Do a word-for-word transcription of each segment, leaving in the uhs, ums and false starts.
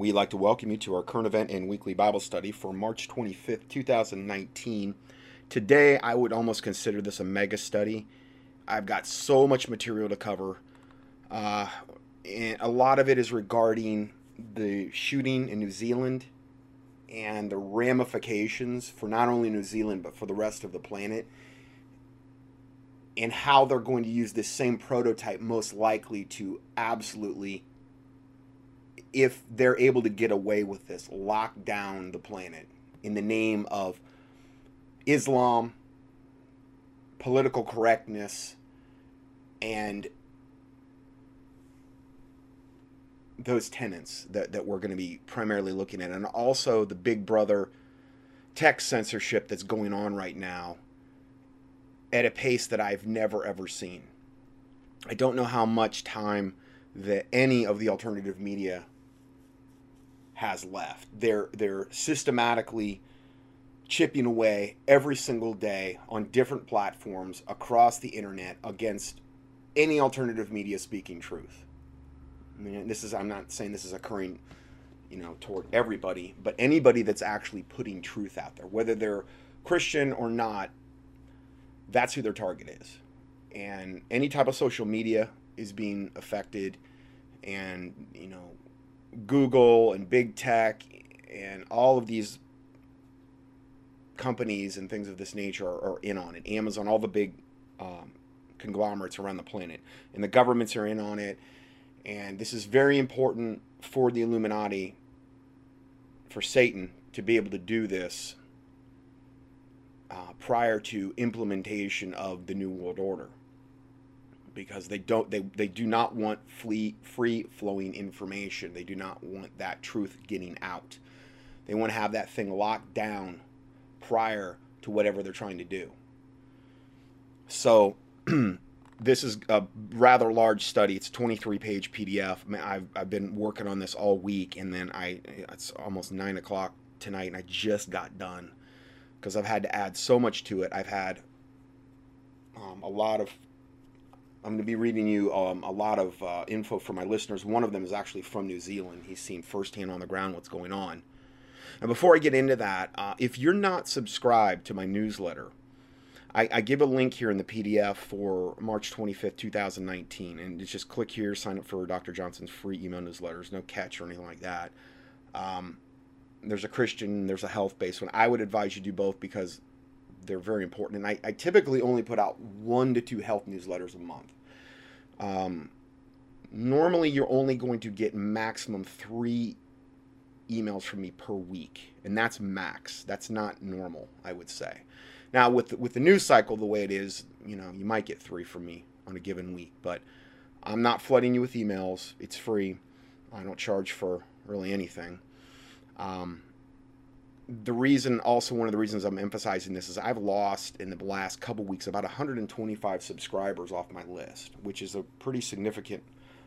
We'd like to welcome you to our current event and weekly Bible study for March twenty-fifth, two thousand nineteen. Today, I would almost consider this a mega study. I've got so much material to cover. Uh, and a lot of it is regarding the shooting in New Zealand and the ramifications for not only New Zealand, but for the rest of the planet, and how they're going to use this same prototype most likely to absolutely, if they're able to get away with this, lock down the planet in the name of Islam, political correctness, and those tenets that, that we're going to be primarily looking at. And also the Big Brother tech censorship that's going on right now at a pace that I've never, ever seen. I don't know how much time that any of the alternative media has left. They're they're systematically chipping away every single day on different platforms across the internet against any alternative media speaking truth. I mean, this is, I'm not saying this is occurring, you know, toward everybody, but anybody that's actually putting truth out there, whether they're Christian or not, that's who their target is. And any type of social media is being affected, and, you know, Google and big tech and all of these companies and things of this nature are, are in on it. Amazon, all the big um, conglomerates around the planet, and the governments are in on it. And this is very important for the Illuminati, for Satan, to be able to do this uh, prior to implementation of the New World Order, because they don't, they they do not want free free flowing information. They do not want that truth getting out. They want to have that thing locked down prior to whatever they're trying to do. So this is a rather large study. It's a twenty-three page P D F. I've, I've been working on this all week, and then I it's almost nine o'clock tonight, and I just got done because I've had to add so much to it. I've had um, a lot of... I'm going to be reading you um, a lot of uh, info from my listeners. One of them is actually from New Zealand. He's seen firsthand on the ground what's going on. And before I get into that, uh, if you're not subscribed to my newsletter, I, I give a link here in the P D F for March twenty-fifth, two thousand nineteen, and it's just click here, sign up for Doctor Johnson's free email newsletters, no catch or anything like that. Um, there's a Christian, there's a health-based one. I would advise you do both because they're very important. And I, I typically only put out one to two health newsletters a month. Um, normally, you're only going to get maximum three emails from me per week, and that's max. That's not normal, I would say. Now, with the, with the news cycle the way it is, you know, you might get three from me on a given week, but I'm not flooding you with emails. It's free. I don't charge for really anything. Um, the reason, also one of the reasons I'm emphasizing this is I've lost in the last couple weeks about one hundred twenty-five subscribers off my list, which is a pretty significant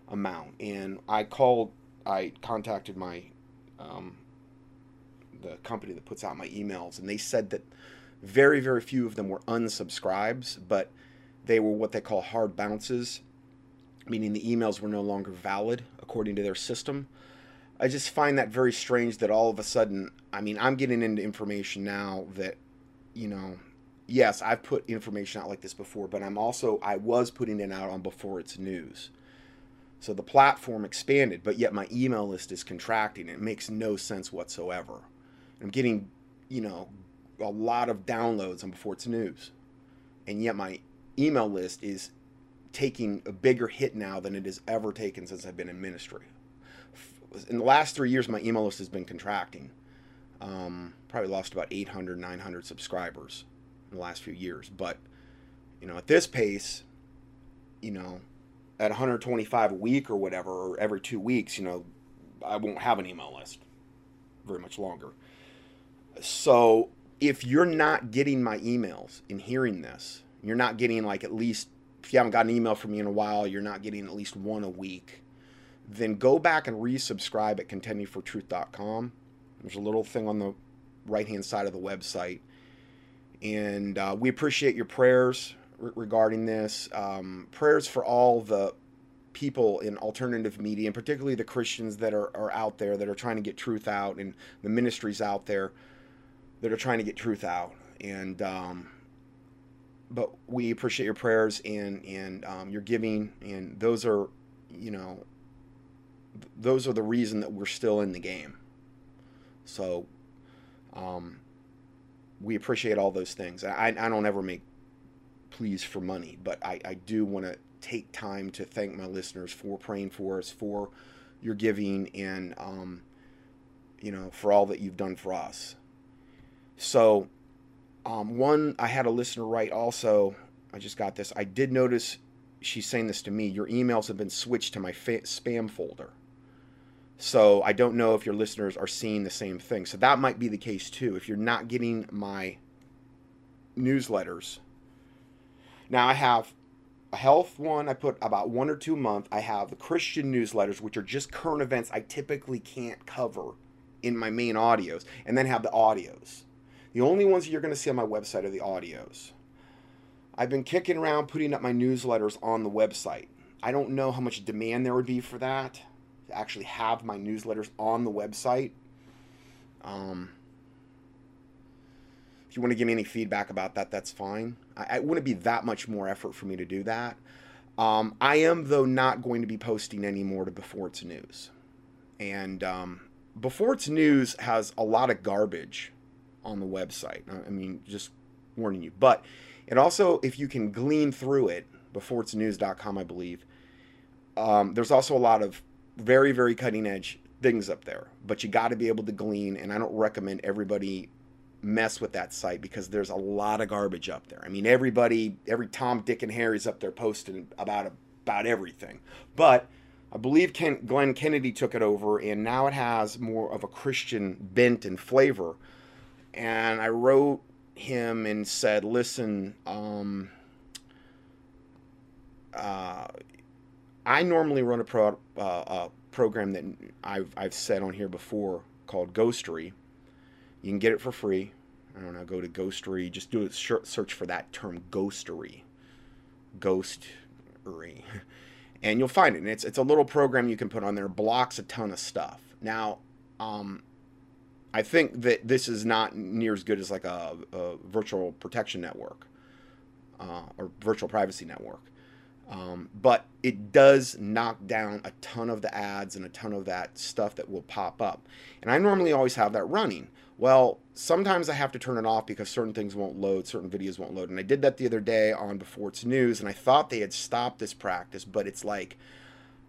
amount. And I called, I contacted my, um, the company that puts out my emails, and they said that very, very few of them were unsubscribes, but they were what they call hard bounces, meaning the emails were no longer valid according to their system. I just find that very strange that all of a sudden, I mean, I'm getting into information now that, you know, yes, I've put information out like this before, but I'm also, I was putting it out on Before It's News. So the platform expanded, but yet my email list is contracting. It makes no sense whatsoever. I'm getting, you know, a lot of downloads on Before It's News, and yet my email list is taking a bigger hit now than it has ever taken since I've been in ministry. In the last three years, my email list has been contracting. Um, probably lost about eight hundred, nine hundred subscribers in the last few years. But, you know, at this pace, you know, at one hundred twenty-five a week or whatever, or every two weeks, you know, I won't have an email list very much longer. So if you're not getting my emails and hearing this, you're not getting, like, at least, if you haven't gotten an email from me in a while, you're not getting at least one a week, then go back and resubscribe at contending for truth dot com. There's a little thing on the right-hand side of the website. And uh, we appreciate your prayers re regarding this. Um, prayers for all the people in alternative media, and particularly the Christians that are, are out there that are trying to get truth out, and the ministries out there that are trying to get truth out. And um, but we appreciate your prayers and and um, your giving, and those are, you know, those are the reason that we're still in the game. So um, we appreciate all those things. I, I don't ever make pleas for money, but I, I do want to take time to thank my listeners for praying for us, for your giving, and um, you know, for all that you've done for us. So um, one, I had a listener write also, I just got this, I did notice, she's saying this to me, your emails have been switched to my fa spam folder. So I don't know if your listeners are seeing the same thing. So that might be the case too. If you're not getting my newsletters. Now I have a health one, I put about one or two a month. I have the Christian newsletters, which are just current events I typically can't cover in my main audios, and then have the audios. The only ones that you're going to see on my website are the audios. I've been kicking around putting up my newsletters on the website. I don't know how much demand there would be for that, to actually have my newsletters on the website. Um, if you want to give me any feedback about that, that's fine. I, it wouldn't be that much more effort for me to do that. Um, I am, though, not going to be posting any more to Before It's News. And um, Before It's News has a lot of garbage on the website. I mean, just warning you. But it also, if you can glean through it, before it's news dot com, I believe, um, there's also a lot of very, very cutting edge things up there. But you got to be able to glean, and I don't recommend everybody mess with that site because there's a lot of garbage up there. I mean, everybody, every Tom, Dick, and Harry's up there posting about, about everything. But I believe Ken, Glenn Kennedy took it over, and now it has more of a Christian bent and flavor. And I wrote him and said, listen, um, uh, I normally run a, pro, uh, a program that I've, I've said on here before called Ghostery. You can get it for free. I don't know, go to Ghostery. Just do a search for that term, Ghostery. Ghostery. And you'll find it. And it's, it's a little program you can put on there. Blocks a ton of stuff. Now, um, I think that this is not near as good as like a, a virtual protection network uh, or virtual privacy network. Um, but it does knock down a ton of the ads and a ton of that stuff that will pop up. And I normally always have that running. Well, sometimes I have to turn it off because certain things won't load, certain videos won't load. And I did that the other day on Before It's News, and I thought they had stopped this practice, but it's like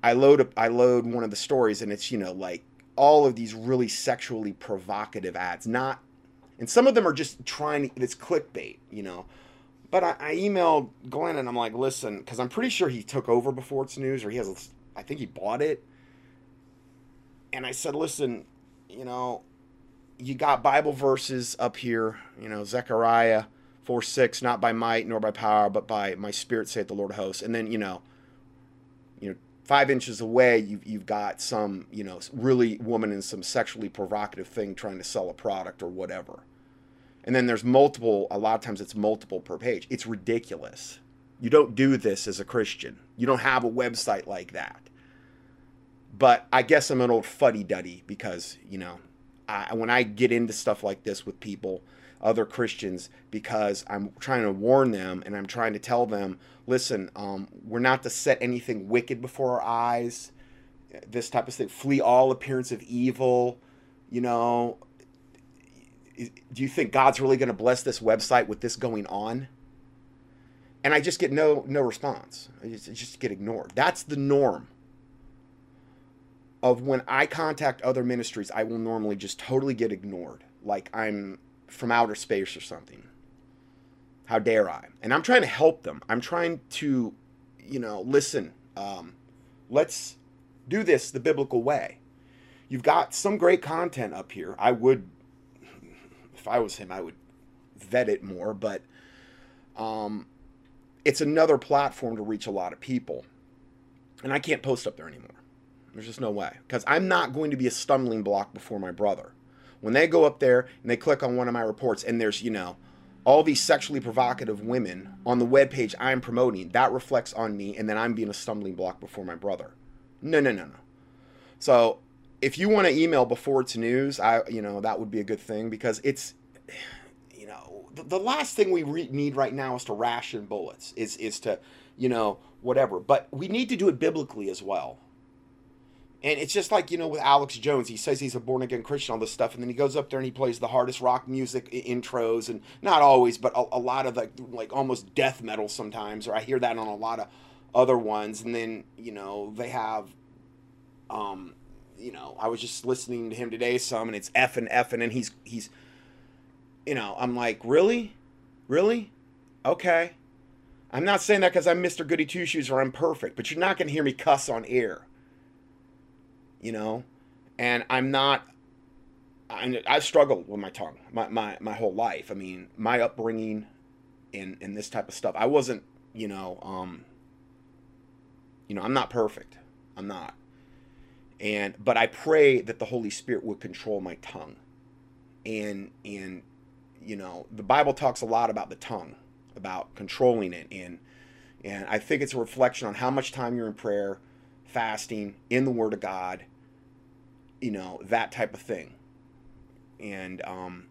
I load a, I load one of the stories, and it's, you know, like all of these really sexually provocative ads. Not, and some of them are just trying to, it's clickbait, you know. But I, I emailed Glenn, and I'm like, listen, because I'm pretty sure he took over Before It's News, or he has, I think he bought it. And I said, listen, you know, you got Bible verses up here, you know, Zechariah four six, not by might nor by power, but by my spirit, saith the Lord of hosts. And then, you know, you know, five inches away, you've, you've got some, you know, really woman in some sexually provocative thing trying to sell a product or whatever. And then there's multiple, a lot of times it's multiple per page. It's ridiculous. You don't do this as a Christian. You don't have a website like that. But I guess I'm an old fuddy-duddy because, you know, I, when I get into stuff like this with people, other Christians, because I'm trying to warn them and I'm trying to tell them, listen, um, we're not to set anything wicked before our eyes, this type of thing. Flee all appearance of evil, you know. Do you think God's really going to bless this website with this going on? And I just get no no response. I just, I just get ignored. That's the norm of when I contact other ministries. I will normally just totally get ignored, like I'm from outer space or something. How dare I? And I'm trying to help them. I'm trying to, you know, listen, um, let's do this the biblical way. You've got some great content up here. I would, if I was him, I would vet it more, but um, it's another platform to reach a lot of people. And I can't post up there anymore. There's just no way, because I'm not going to be a stumbling block before my brother. When they go up there and they click on one of my reports and there's, you know, all these sexually provocative women on the webpage I'm promoting, that reflects on me, and then I'm being a stumbling block before my brother. No, no, no, no. So if you want to email Before It's News, I, you know, that would be a good thing, because it's, you know, the, the last thing we re need right now is to ration bullets, is, is to, you know, whatever. But we need to do it biblically as well. And it's just like, you know, with Alex Jones, he says he's a born-again Christian, all this stuff, and then he goes up there and he plays the hardest rock music intros, and not always, but a, a lot of, like, like, almost death metal sometimes, or I hear that on a lot of other ones, and then, you know, they have, um, you know, I was just listening to him today some, and it's effing, effing, and he's, he's, you know, I'm like, really? Really? Okay. I'm not saying that because I'm Mister Goody Two-Shoes or I'm perfect, but you're not going to hear me cuss on air. You know, and I'm not, I'm, I've struggled with my tongue my, my, my whole life. I mean, my upbringing in, in this type of stuff, I wasn't, you know, um, you know, I'm not perfect. I'm not. And, but I pray that the Holy Spirit would control my tongue. And, and, you know, the Bible talks a lot about the tongue, about controlling it. And, and I think it's a reflection on how much time you're in prayer, fasting, in the Word of God, you know, that type of thing. And um,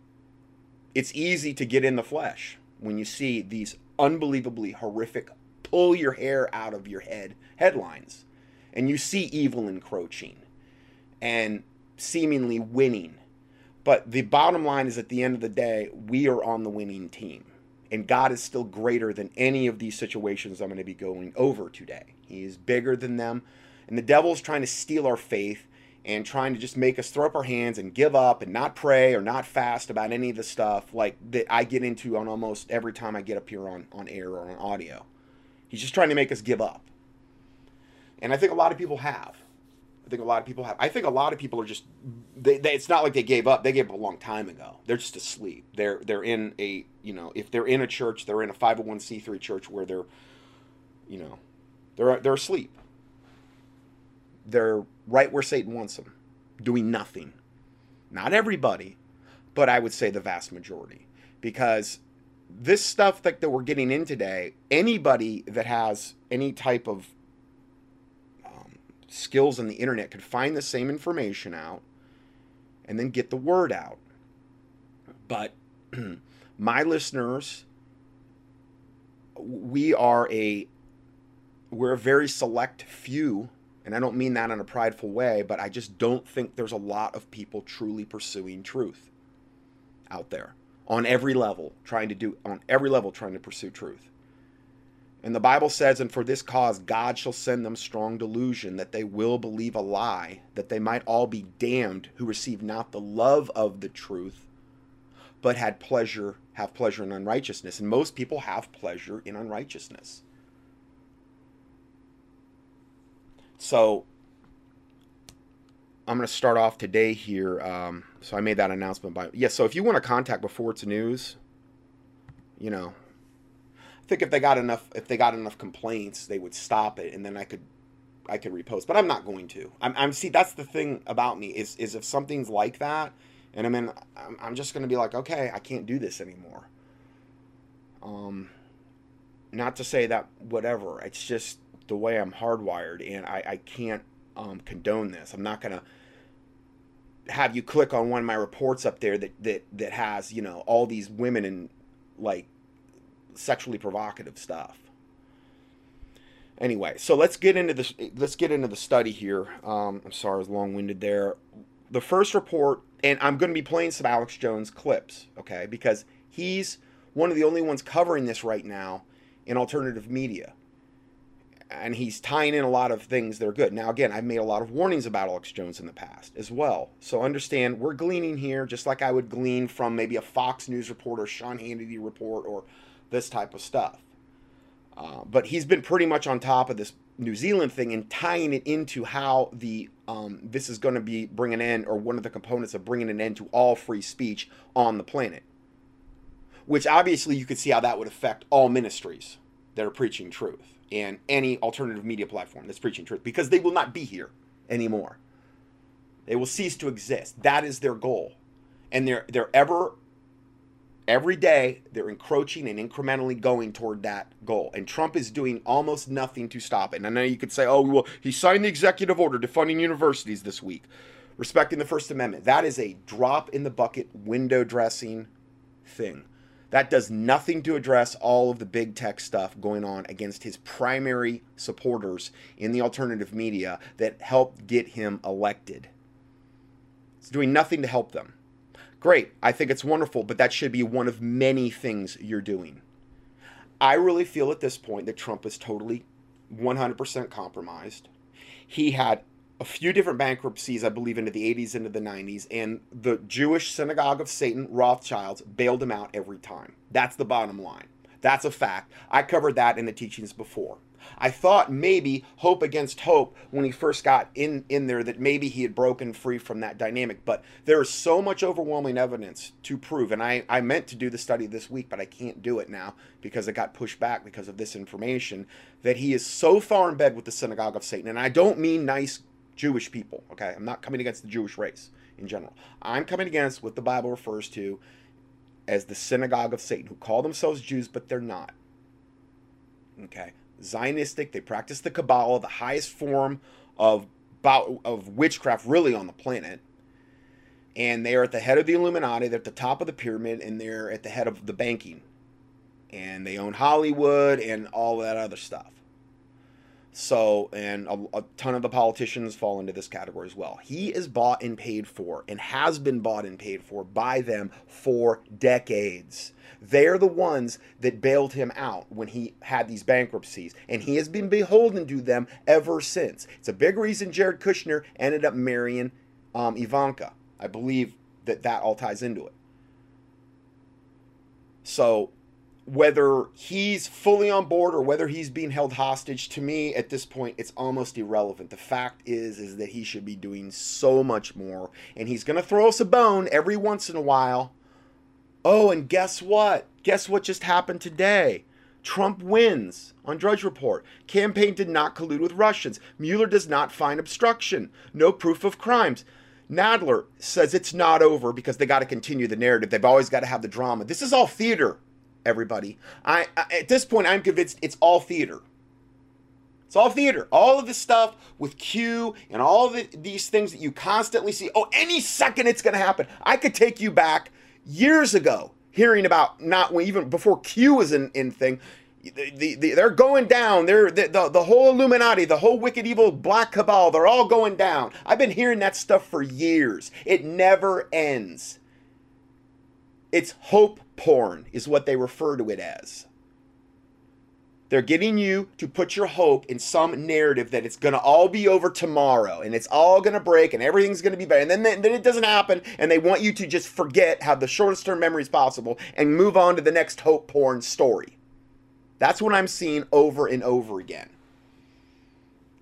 it's easy to get in the flesh when you see these unbelievably horrific, pull your hair out of your head headlines, and you see evil encroaching and seemingly winning. But the bottom line is, at the end of the day, we are on the winning team, and God is still greater than any of these situations I'm going to be going over today. He is bigger than them. And the devil's trying to steal our faith and trying to just make us throw up our hands and give up and not pray or not fast about any of the stuff like that I get into on almost every time I get up here on, on air or on audio. He's just trying to make us give up. And I think a lot of people have. I think a lot of people have. I think a lot of people are just, they, they, it's not like they gave up. They gave up a long time ago. They're just asleep. They're, they're in a, you know, if they're in a church, they're in a five oh one c three church where they're, you know, they're, they're asleep. They're right where Satan wants them, doing nothing. Not everybody, but I would say the vast majority. Because this stuff that, that we're getting in today, anybody that has any type of um, skills on the internet could find the same information out and then get the word out. But my listeners, we are a, we're a very select few. And I don't mean that in a prideful way, but I just don't think there's a lot of people truly pursuing truth out there on every level, trying to do, on every level, trying to pursue truth. And the Bible says, and for this cause, God shall send them strong delusion that they will believe a lie, that they might all be damned who receive not the love of the truth, but had pleasure, have pleasure in unrighteousness. And most people have pleasure in unrighteousness. So I'm going to start off today here. Um, so I made that announcement by, yeah. So if you want to contact Before It's News, you know, I think if they got enough, if they got enough complaints, they would stop it. And then I could, I could repost, but I'm not going to, I'm, I'm see, that's the thing about me is, is if something's like that, and I mean, I'm, I'm just going to be like, okay, I can't do this anymore. Um, not to say that, whatever, it's just the way I'm hardwired, and I, I can't um, condone this. I'm not going to have you click on one of my reports up there that, that, that has, you know, all these women and like sexually provocative stuff. Anyway, so let's get into this. Let's get into the study here. Um, I'm sorry, I was long winded there. The first report, and I'm going to be playing some Alex Jones clips. Okay. Because he's one of the only ones covering this right now in alternative media. And he's tying in a lot of things that are good. Now, again, I've made a lot of warnings about Alex Jones in the past as well. So understand, we're gleaning here just like I would glean from maybe a Fox News report or Sean Hannity report or this type of stuff. Uh, but he's been pretty much on top of this New Zealand thing and tying it into how the um, this is going to be bringing an end, or one of the components of bringing an end to all free speech on the planet. Which obviously you could see how that would affect all ministries that are preaching truth. And any alternative media platform that's preaching truth, because they will not be here anymore. They will cease to exist. That is their goal. And their, their ever Every day, they're encroaching and incrementally going toward that goal. And Trump is doing almost nothing to stop it. And I know you could say, oh, well, he signed the executive order defunding universities this week, respecting the First Amendment. That is a drop in the bucket, window dressing thing. That does nothing to address all of the big tech stuff going on against his primary supporters in the alternative media that helped get him elected. It's doing nothing to help them. Great, I think it's wonderful, but that should be one of many things you're doing. I really feel at this point that Trump is totally one hundred percent compromised. He had a few different bankruptcies, I believe, into the eighties, into the nineties, and the Jewish synagogue of Satan, Rothschilds, bailed him out every time. That's the bottom line. That's a fact. I covered that in the teachings before. I thought maybe hope against hope when he first got in, in there that maybe he had broken free from that dynamic, but there is so much overwhelming evidence to prove, and I, I meant to do the study this week, but I can't do it now because it got pushed back because of this information, that he is so far in bed with the synagogue of Satan, and I don't mean nice Jewish people, okay? I'm not coming against the Jewish race in general. I'm coming against what the Bible refers to as the synagogue of Satan, who call themselves Jews, but they're not, okay? Zionistic, they practice the Kabbalah, the highest form of, of witchcraft really on the planet. And they are at the head of the Illuminati, they're at the top of the pyramid, and they're at the head of the banking. And they own Hollywood and all that other stuff. So, and a, a ton of the politicians fall into this category as well. He is bought and paid for, and has been bought and paid for by them for decades. They're the ones that bailed him out when he had these bankruptcies, and he has been beholden to them ever since. It's a big reason Jared Kushner ended up marrying um, Ivanka. I believe that that all ties into it. So, whether he's fully on board or whether he's being held hostage, to me at this point it's almost irrelevant. The fact is is that he should be doing so much more, and he's gonna throw us a bone every once in a while. Oh, and guess what guess what just happened today? Trump wins on Drudge Report. Campaign did not collude with Russians. Mueller does not find obstruction. No proof of crimes. Nadler says it's not over because they got to continue the narrative. They've always got to have the drama. This is all theater, everybody. I, I at this point I'm convinced it's all theater. It's all theater. All of this stuff with Q and all of the, these things that you constantly see. Oh, any second it's going to happen. I could take you back years ago hearing about, not even before Q was in, in thing. The, the, the, they're going down. They're the, the, the whole Illuminati, the whole wicked, evil, black cabal. They're all going down. I've been hearing that stuff for years. It never ends. It's hope porn is what they refer to it as. They're getting you to put your hope in some narrative that it's going to all be over tomorrow and it's all going to break and everything's going to be better. And then, then it doesn't happen, and they want you to just forget, have the shortest term memories possible, and move on to the next hope porn story. That's what I'm seeing over and over again.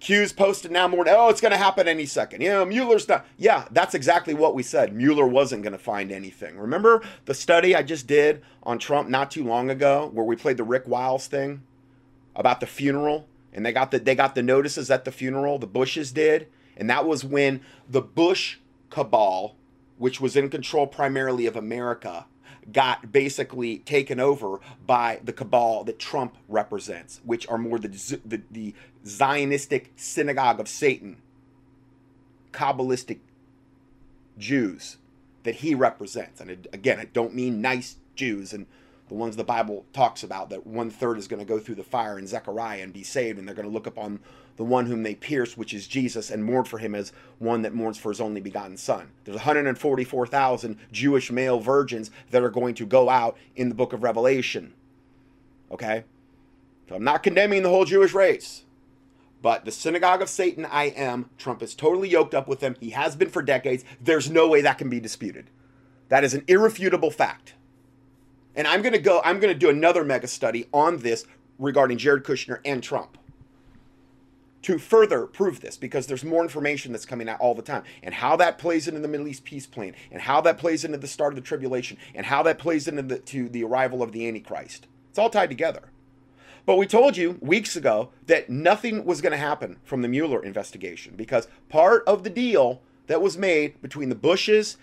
Q's posted now more, oh, it's going to happen any second. You know, Mueller's not. Yeah, that's exactly what we said. Mueller wasn't going to find anything. Remember the study I just did on Trump not too long ago where we played the Rick Wiles thing about the funeral? And they got the, they got the notices at the funeral, the Bushes did. And that was when the Bush cabal, which was in control primarily of America, got basically taken over by the cabal that Trump represents, which are more the, the, the Zionistic synagogue of Satan, Kabbalistic Jews that he represents. And it, again, I don't mean nice Jews and the ones the Bible talks about, that one third is going to go through the fire in Zechariah and be saved, and they're going to look upon the one whom they pierced, which is Jesus, and mourn for him as one that mourns for his only begotten son. There's one hundred forty-four thousand Jewish male virgins that are going to go out in the book of Revelation. Okay? So I'm not condemning the whole Jewish race, but the synagogue of Satan, I am. Trump is totally yoked up with them. He has been for decades. There's no way that can be disputed. That is an irrefutable fact. And I'm going to go, I'm going to do another mega study on this regarding Jared Kushner and Trump to further prove this, because there's more information that's coming out all the time, and how that plays into the Middle East peace plan, and how that plays into the start of the tribulation, and how that plays into the, to the arrival of the Antichrist. It's all tied together. But we told you weeks ago that nothing was going to happen from the Mueller investigation, because part of the deal that was made between the Bushes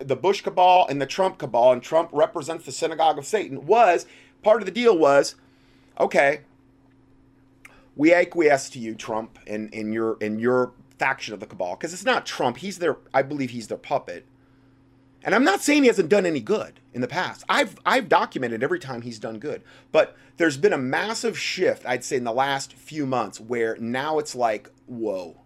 the Bush cabal and the Trump cabal, and Trump represents the synagogue of Satan, was part of the deal was, okay, we acquiesce to you, Trump, in, in your in your faction of the cabal, because it's not Trump. He's their, I believe he's their puppet. And I'm not saying he hasn't done any good in the past. I've I've documented every time he's done good. But there's been a massive shift, I'd say, in the last few months, where now it's like, whoa.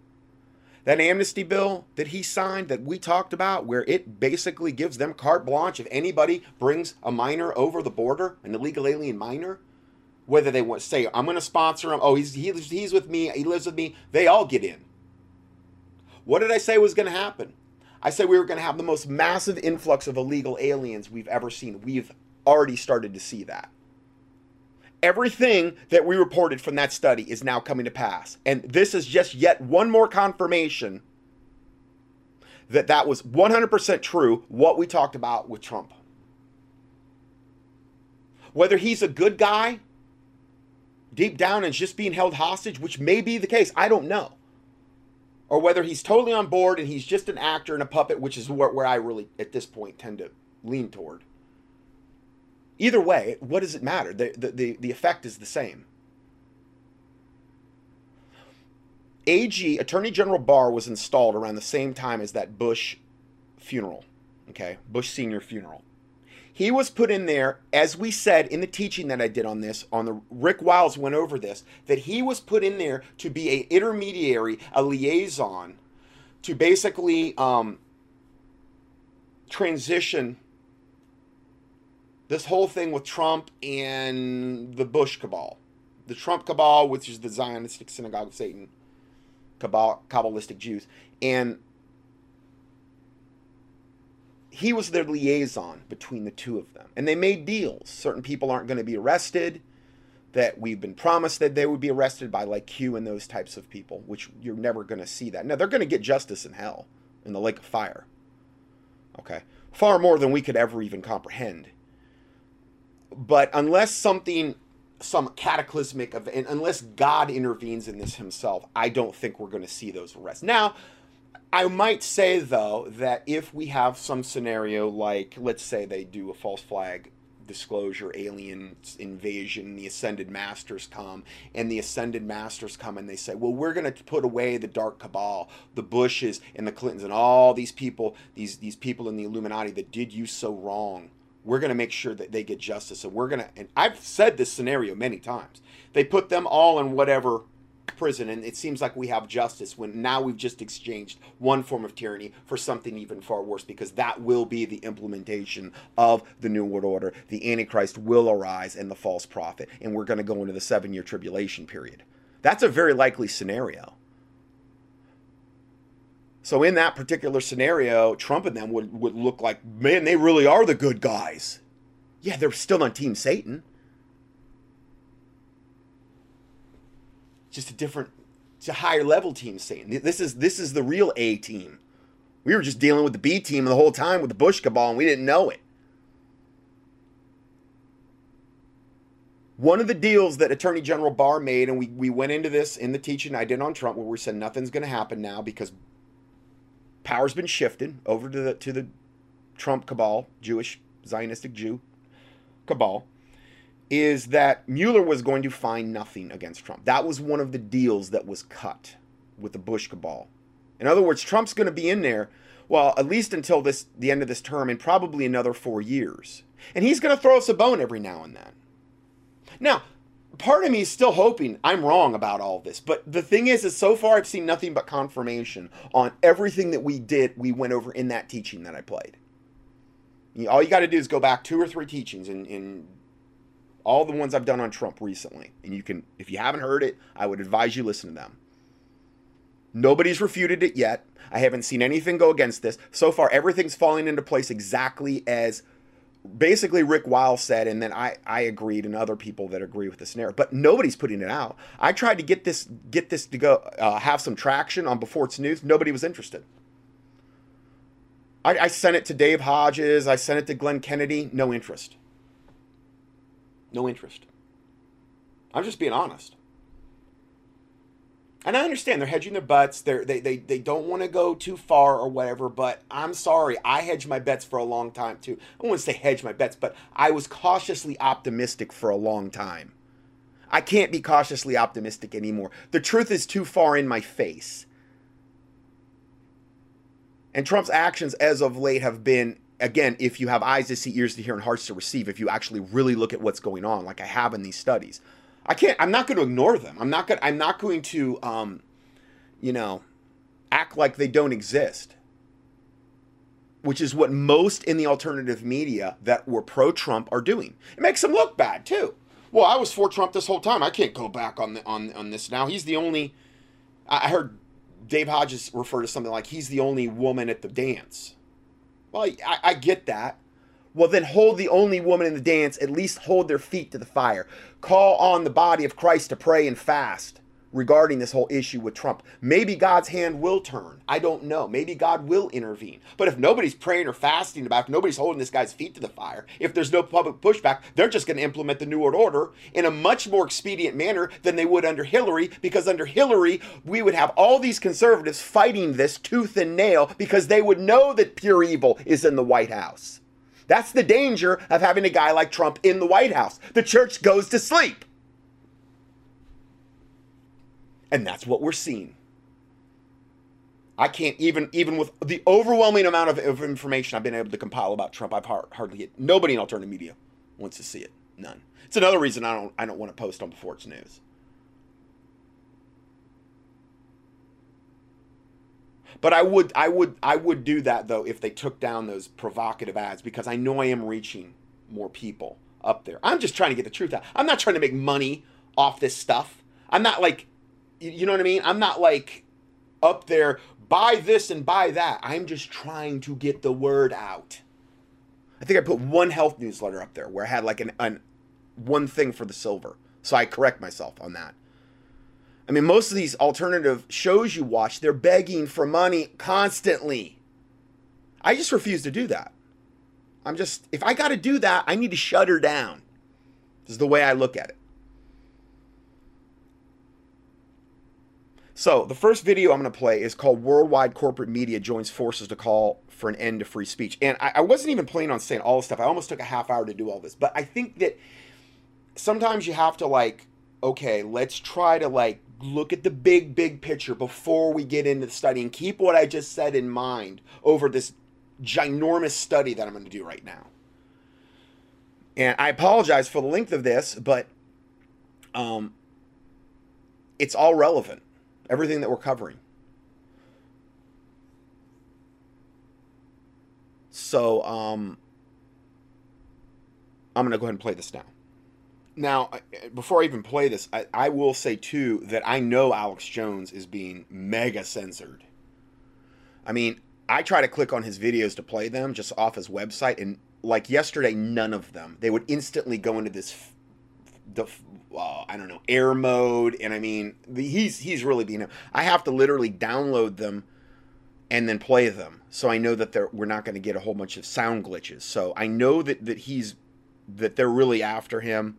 That amnesty bill that he signed that we talked about, where it basically gives them carte blanche if anybody brings a minor over the border, an illegal alien minor, whether they want to say, I'm going to sponsor him, oh, he's, he, he's with me, he lives with me, they all get in. What did I say was going to happen? I said we were going to have the most massive influx of illegal aliens we've ever seen. We've already started to see that. Everything that we reported from that study is now coming to pass. And this is just yet one more confirmation that that was one hundred percent true, what we talked about with Trump. Whether he's a good guy deep down and just being held hostage, which may be the case, I don't know. Or whether he's totally on board and he's just an actor and a puppet, which is where, where I really, at this point, tend to lean toward. Either way, what does it matter? The, the, the, the effect is the same. A G, Attorney General Barr, was installed around the same time as that Bush funeral, okay? Bush Senior funeral. He was put in there, as we said in the teaching that I did on this, on the Rick Wiles went over this, that he was put in there to be an intermediary, a liaison, to basically um, transition this whole thing with Trump and the Bush cabal. The Trump cabal, which is the Zionistic synagogue of Satan, cabal, Kabbalistic Jews. And he was their liaison between the two of them. And they made deals. Certain people aren't going to be arrested, that we've been promised that they would be arrested by, like Q and those types of people, which you're never going to see that. Now, they're going to get justice in hell, in the lake of fire. Okay? Far more than we could ever even comprehend. But unless something, some cataclysmic event, unless God intervenes in this himself, I don't think we're going to see those arrests. Now, I might say, though, that if we have some scenario like, let's say they do a false flag disclosure, alien invasion, the ascended masters come, and the ascended masters come and they say, well, we're going to put away the dark cabal, the Bushes and the Clintons and all these people, these, these people in the Illuminati that did you so wrong. We're going to make sure that they get justice, and we're going to, and I've said this scenario many times, they put them all in whatever prison, and it seems like we have justice, when now we've just exchanged one form of tyranny for something even far worse, because that will be the implementation of the New World Order. The Antichrist will arise, and the false prophet, and we're going to go into the seven-year tribulation period. That's a very likely scenario. So in that particular scenario, Trump and them would, would look like, man, they really are the good guys. Yeah, they're still on Team Satan. Just a different, it's a higher level Team Satan. This is, this is the real A team. We were just dealing with the B team the whole time with the Bush cabal, and we didn't know it. One of the deals that Attorney General Barr made, and we, we went into this in the teaching I did on Trump, where we said nothing's going to happen now because power's been shifted over to the to the Trump cabal, Jewish, Zionistic Jew cabal, is that Mueller was going to find nothing against Trump. That was one of the deals that was cut with the Bush cabal. In other words, Trump's going to be in there, well, at least until this the end of this term, and probably another four years. And he's going to throw us a bone every now and then. Now, part of me is still hoping I'm wrong about all this, but the thing is, is so far I've seen nothing but confirmation on everything that we did, we went over in that teaching that I played. You, all you got to do is go back two or three teachings in, in all the ones I've done on Trump recently. And you can, if you haven't heard it, I would advise you listen to them. Nobody's refuted it yet. I haven't seen anything go against this. So far, everything's falling into place exactly as basically Rick Wiles said, and then I, I agreed, and other people that agree with this narrative, but nobody's putting it out. I tried to get this, get this to go, uh, have some traction on Before It's News. Nobody was interested. I, I sent it to Dave Hodges. I sent it to Glenn Kennedy. No interest. No interest. I'm just being honest. And I understand they're hedging their butts. They're, they they they don't want to go too far or whatever. But I'm sorry, I hedged my bets for a long time too. I wouldn't say hedge my bets, but I was cautiously optimistic for a long time. I can't be cautiously optimistic anymore. The truth is too far in my face. And Trump's actions as of late have been, again, if you have eyes to see, ears to hear, and hearts to receive, if you actually really look at what's going on, like I have in these studies. I can't, I'm not going to ignore them. I'm not going, I'm not going to, um, you know, act like they don't exist, which is what most in the alternative media that were pro-Trump are doing. It makes them look bad too. Well, I was for Trump this whole time. I can't go back on the, on, on this now. He's the only, I heard Dave Hodges refer to something like he's the only woman at the dance. Well, I, I get that. Well, then hold the only woman in the dance, at least hold their feet to the fire. Call on the body of Christ to pray and fast regarding this whole issue with Trump. Maybe God's hand will turn. I don't know. Maybe God will intervene. But if nobody's praying or fasting about it, if nobody's holding this guy's feet to the fire, if there's no public pushback, they're just going to implement the New World Order in a much more expedient manner than they would under Hillary, because under Hillary, we would have all these conservatives fighting this tooth and nail because they would know that pure evil is in the White House. That's the danger of having a guy like Trump in the White House. The church goes to sleep. And that's what we're seeing. I can't even, even with the overwhelming amount of, of information I've been able to compile about Trump, I've hard, hardly hit, nobody in alternative media wants to see it. None. It's another reason I don't, I don't want to post on Before It's News. But I would, I would, I would do that though if they took down those provocative ads, because I know I am reaching more people up there. I'm just trying to get the truth out. I'm not trying to make money off this stuff. I'm not like, you know what I mean? I'm not like up there, buy this and buy that. I'm just trying to get the word out. I think I put one health newsletter up there where I had like an, an one thing for the silver. So I correct myself on that. I mean, most of these alternative shows you watch, they're begging for money constantly. I just refuse to do that. I'm just, if I got to do that, I need to shut her down. This is the way I look at it. So the first video I'm going to play is called Worldwide Corporate Media Joins Forces to Call for an End to Free Speech. And I, I wasn't even planning on saying all this stuff. I almost took a half hour to do all this. But I think that sometimes you have to like, okay, let's try to like, look at the big, big picture before we get into the study and keep what I just said in mind over this ginormous study that I'm going to do right now. And I apologize for the length of this, but um, it's all relevant, everything that we're covering. So um, I'm going to go ahead and play this now. Now, before I even play this, I, I will say, too, that I know Alex Jones is being mega censored. I mean, I try to click on his videos to play them just off his website. And like yesterday, none of them. They would instantly go into this, the uh, I don't know, air mode. And I mean, the, he's, he's really being, I have to literally download them and then play them. So I know that they're, we're not going to get a whole bunch of sound glitches. So I know that, that he's, that they're really after him.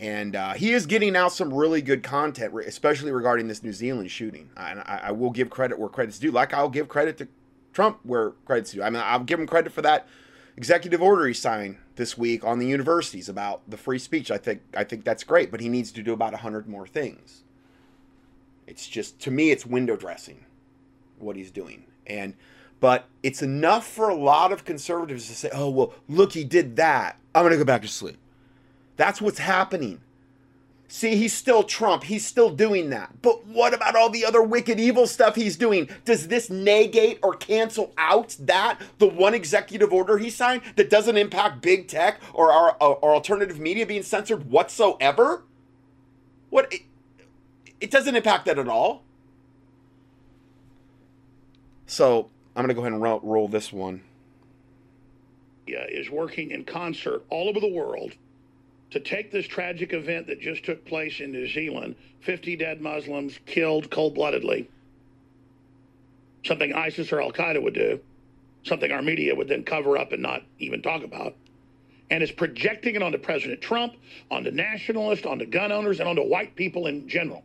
And uh, he is getting out some really good content, especially regarding this New Zealand shooting. And I, I will give credit where credit's due. Like I'll give credit to Trump where credit's due. I mean, I'll give him credit for that executive order he signed this week on the universities about the free speech. I think I think that's great, but he needs to do about a hundred more things. It's just, to me, it's window dressing what he's doing. And but it's enough for a lot of conservatives to say, oh, well, look, he did that. I'm going to go back to sleep. That's what's happening. See, he's still Trump. He's still doing that. But what about all the other wicked, evil stuff he's doing? Does this negate or cancel out that, the one executive order he signed that doesn't impact big tech or our, our, our alternative media being censored whatsoever? What? It, it doesn't impact that at all. So I'm going to go ahead and roll, roll this one. Is working in concert all over the world to take this tragic event that just took place in New Zealand, fifty dead Muslims killed cold-bloodedly, something ISIS or Al-Qaeda would do, something our media would then cover up and not even talk about, and is projecting it onto President Trump, onto nationalists, onto gun owners, and onto white people in general.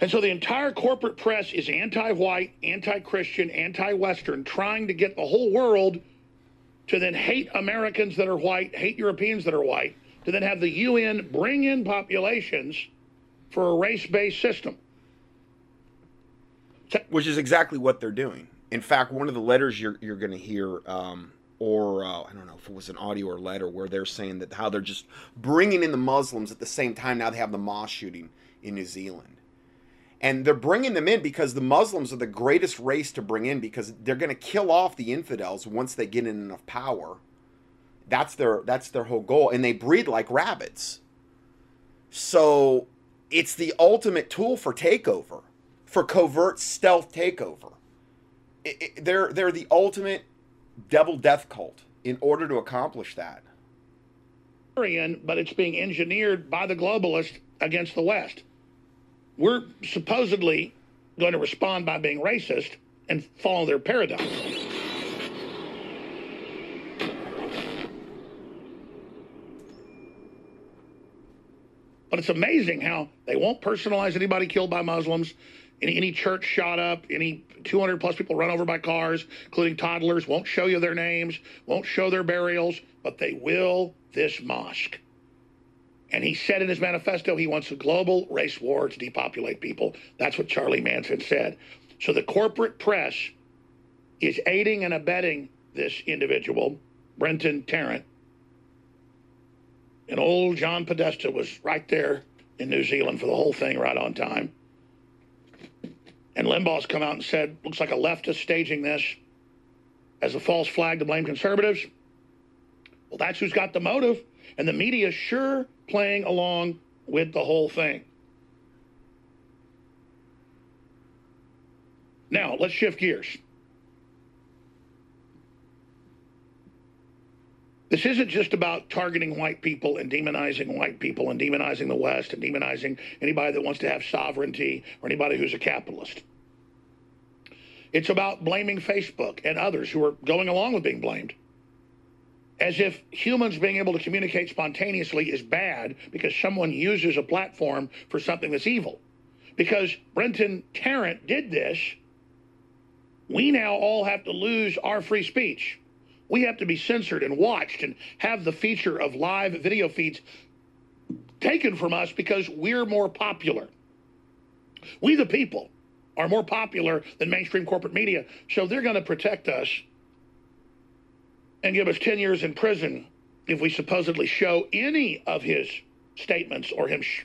And so the entire corporate press is anti-white, anti-Christian, anti-Western, trying to get the whole world to then hate Americans that are white, hate Europeans that are white, to then have the U N bring in populations for a race-based system. Which is exactly what they're doing. In fact, one of the letters you're, you're going to hear, um, or uh, I don't know if it was an audio or letter, where they're saying that how they're just bringing in the Muslims at the same time now they have the mosque shooting in New Zealand. And they're bringing them in because the Muslims are the greatest race to bring in, because they're going to kill off the infidels once they get in enough power. That's their, that's their whole goal. And they breed like rabbits. So it's the ultimate tool for takeover, for covert stealth takeover. It, it, they're, they're the ultimate devil death cult in order to accomplish that. But it's being engineered by the globalists against the West. We're supposedly going to respond by being racist and follow their paradigm. But it's amazing how they won't personalize anybody killed by Muslims, any, any church shot up, any two hundred plus people run over by cars, including toddlers, won't show you their names, won't show their burials, but they will this mosque. And he said in his manifesto he wants a global race war to depopulate people. That's what Charlie Manson said. So the corporate press is aiding and abetting this individual, Brenton Tarrant. And old John Podesta was right there in New Zealand for the whole thing, right on time. And Limbaugh's come out and said, looks like a leftist staging this as a false flag to blame conservatives. Well, that's who's got the motive. And the media sure playing along with the whole thing. Now, let's shift gears. This isn't just about targeting white people and demonizing white people and demonizing the West and demonizing anybody that wants to have sovereignty or anybody who's a capitalist. It's about blaming Facebook and others who are going along with being blamed. As if humans being able to communicate spontaneously is bad because someone uses a platform for something that's evil. Because Brenton Tarrant did this, we now all have to lose our free speech. We have to be censored and watched and have the feature of live video feeds taken from us because we're more popular. We, the people, are more popular than mainstream corporate media, so they're going to protect us and give us ten years in prison if we supposedly show any of his statements or him sh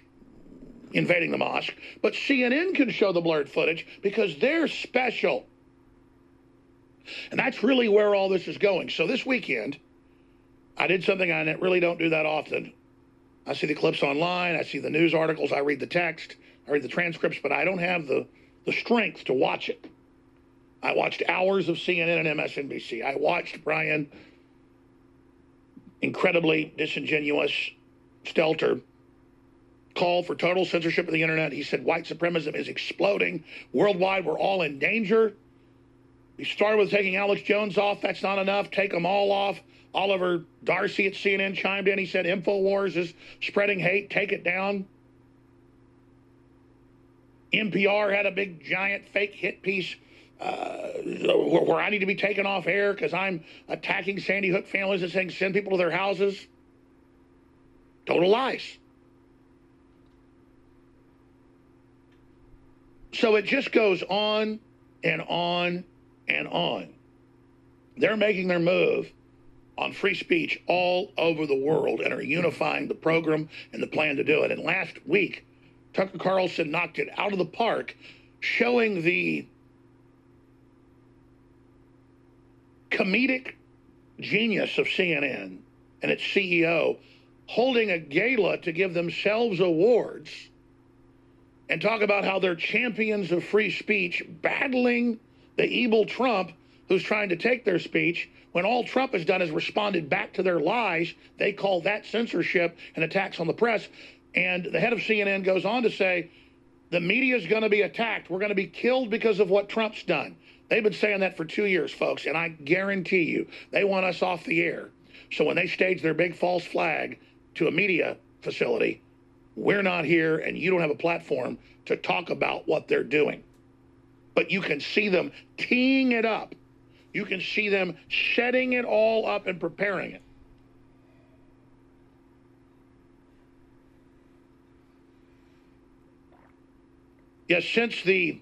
invading the mosque. But C N N can show the blurred footage because they're special. And that's really where all this is going. So this weekend, I did something I really don't do that often. I see the clips online. I see the news articles. I read the text. I read the transcripts, but I don't have the, the strength to watch it. I watched hours of C N N and M S N B C. I watched Brian, incredibly disingenuous Stelter, call for total censorship of the internet. He said white supremacism is exploding worldwide. We're all in danger. He started with taking Alex Jones off. That's not enough. Take them all off. Oliver Darcy at C N N chimed in. He said InfoWars is spreading hate. Take it down. N P R had a big, giant fake hit piece Uh, where I need to be taken off air because I'm attacking Sandy Hook families and saying send people to their houses. Total lies. So it just goes on and on and on. They're making their move on free speech all over the world and are unifying the program and the plan to do it. And last week, Tucker Carlson knocked it out of the park, showing the comedic genius of C N N and its C E O holding a gala to give themselves awards and talk about how they're champions of free speech, battling the evil Trump who's trying to take their speech, when all Trump has done is responded back to their lies. They call that censorship and attacks on the press. And the head of C N N goes on to say, the media is going to be attacked. We're going to be killed because of what Trump's done. They've been saying that for two years, folks, and I guarantee you they want us off the air. So when they stage their big false flag to a media facility, We're not here, and you don't have a platform to talk about what they're doing. But you can see them teeing it up. You can see them setting it all up and preparing it. Yes, since the...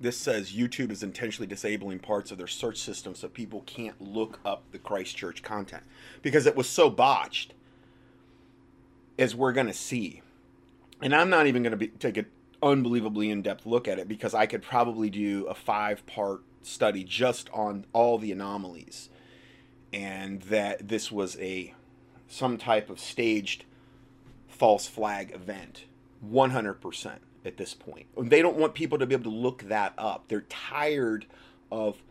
This says YouTube is intentionally disabling parts of their search system so people can't look up the Christchurch content because it was so botched, as we're going to see. And I'm not even going to take an unbelievably in-depth look at it because I could probably do a five-part study just on all the anomalies and that this was a some type of staged false flag event, one hundred percent. At this point, they don't want people to be able to look that up. They're tired of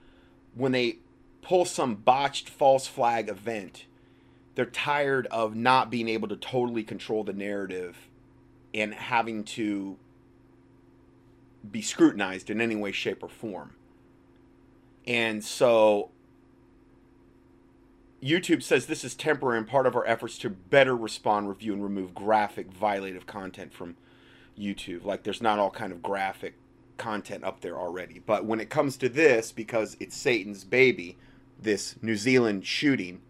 when they pull some botched false flag event, they're tired of not being able to totally control the narrative and having to be scrutinized in any way, shape, or form. And so YouTube says this is temporary and part of our efforts to better respond, review, and remove graphic, violative content from YouTube. Like, there's not all kind of graphic content up there already, but when it comes to this, because it's Satan's baby, this New Zealand shooting,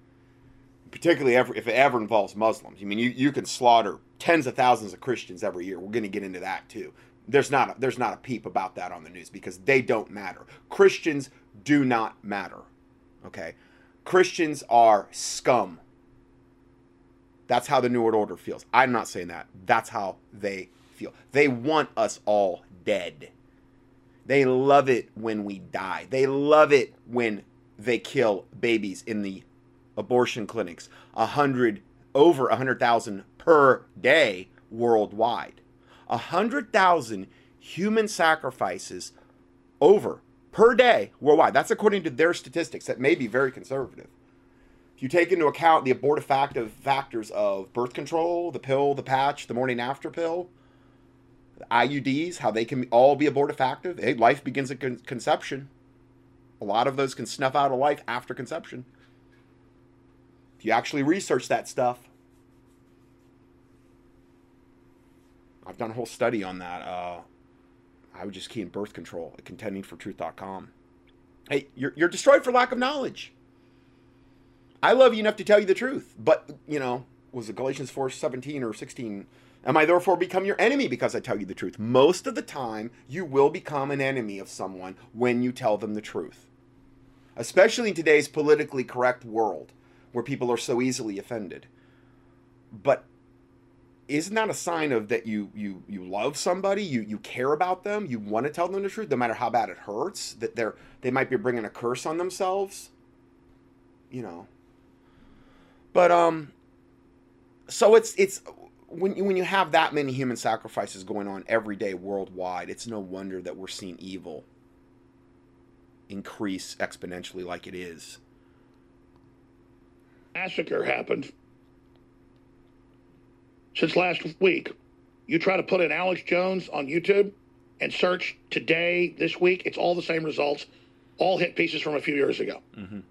particularly if it ever involves Muslims, I mean, you, you can slaughter tens of thousands of Christians every year. We're going to get into that too. There's not a, there's not a peep about that on the news because they don't matter. Christians do not matter. Okay, Christians are scum. That's how the New World Order feels. I'm not saying that. That's how they feel. They want us all dead. They love it when we die. They love it when they kill babies in the abortion clinics. A hundred, over a hundred thousand per day worldwide. A hundred thousand human sacrifices over per day worldwide. That's according to their statistics that may be very conservative. If you take into account the abortifactive factors of birth control, the pill, the patch, the morning after pill, I U Ds, how they can all be abortifactive. Hey, life begins at con conception. A lot of those can snuff out a life after conception. If you actually research that stuff, I've done a whole study on that. Uh, I would just key in birth control at contending for truth dot com. Hey, you're, you're destroyed for lack of knowledge. I love you enough to tell you the truth, but, you know, was it Galatians four seventeen or sixteen? Am I therefore become your enemy because I tell you the truth? Most of the time, you will become an enemy of someone when you tell them the truth. Especially in today's politically correct world, where people are so easily offended. But isn't that a sign of that you you you love somebody, you you care about them, you want to tell them the truth, no matter how bad it hurts, that they're they might be bringing a curse on themselves? You know. But um. So it's it's. When you, when you have that many human sacrifices going on every day worldwide, it's no wonder that we're seeing evil increase exponentially like it is. Massacre happened since last week. You try to put in Alex Jones on YouTube and search today, this week, it's all the same results, all hit pieces from a few years ago. Mm-hmm.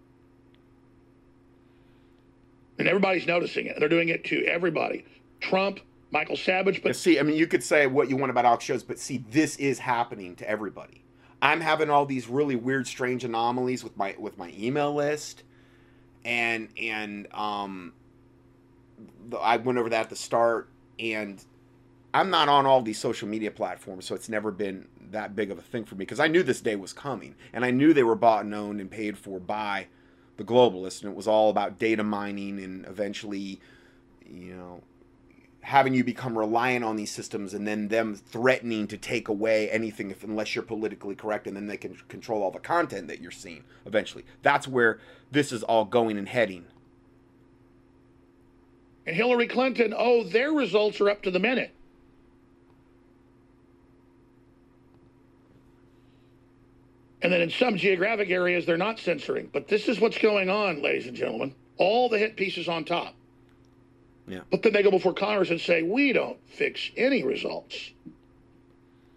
And everybody's noticing it. They're doing it to everybody. Trump, Michael Savage, but see, I mean, you could say what you want about Alex Jones, but see, this is happening to everybody. I'm having all these really weird, strange anomalies with my with my email list, and and um, I went over that at the start, and I'm not on all these social media platforms, so it's never been that big of a thing for me because I knew this day was coming, and I knew they were bought and owned and paid for by the globalists, and it was all about data mining and eventually, you know, having you become reliant on these systems and then them threatening to take away anything if, unless you're politically correct, and then they can control all the content that you're seeing eventually. That's where this is all going and heading. And Hillary Clinton, oh, their results are up to the minute. And then in some geographic areas, they're not censoring. But this is what's going on, ladies and gentlemen. All the hit pieces on top. Yeah. But then they go before Congress and say, we don't fix any results.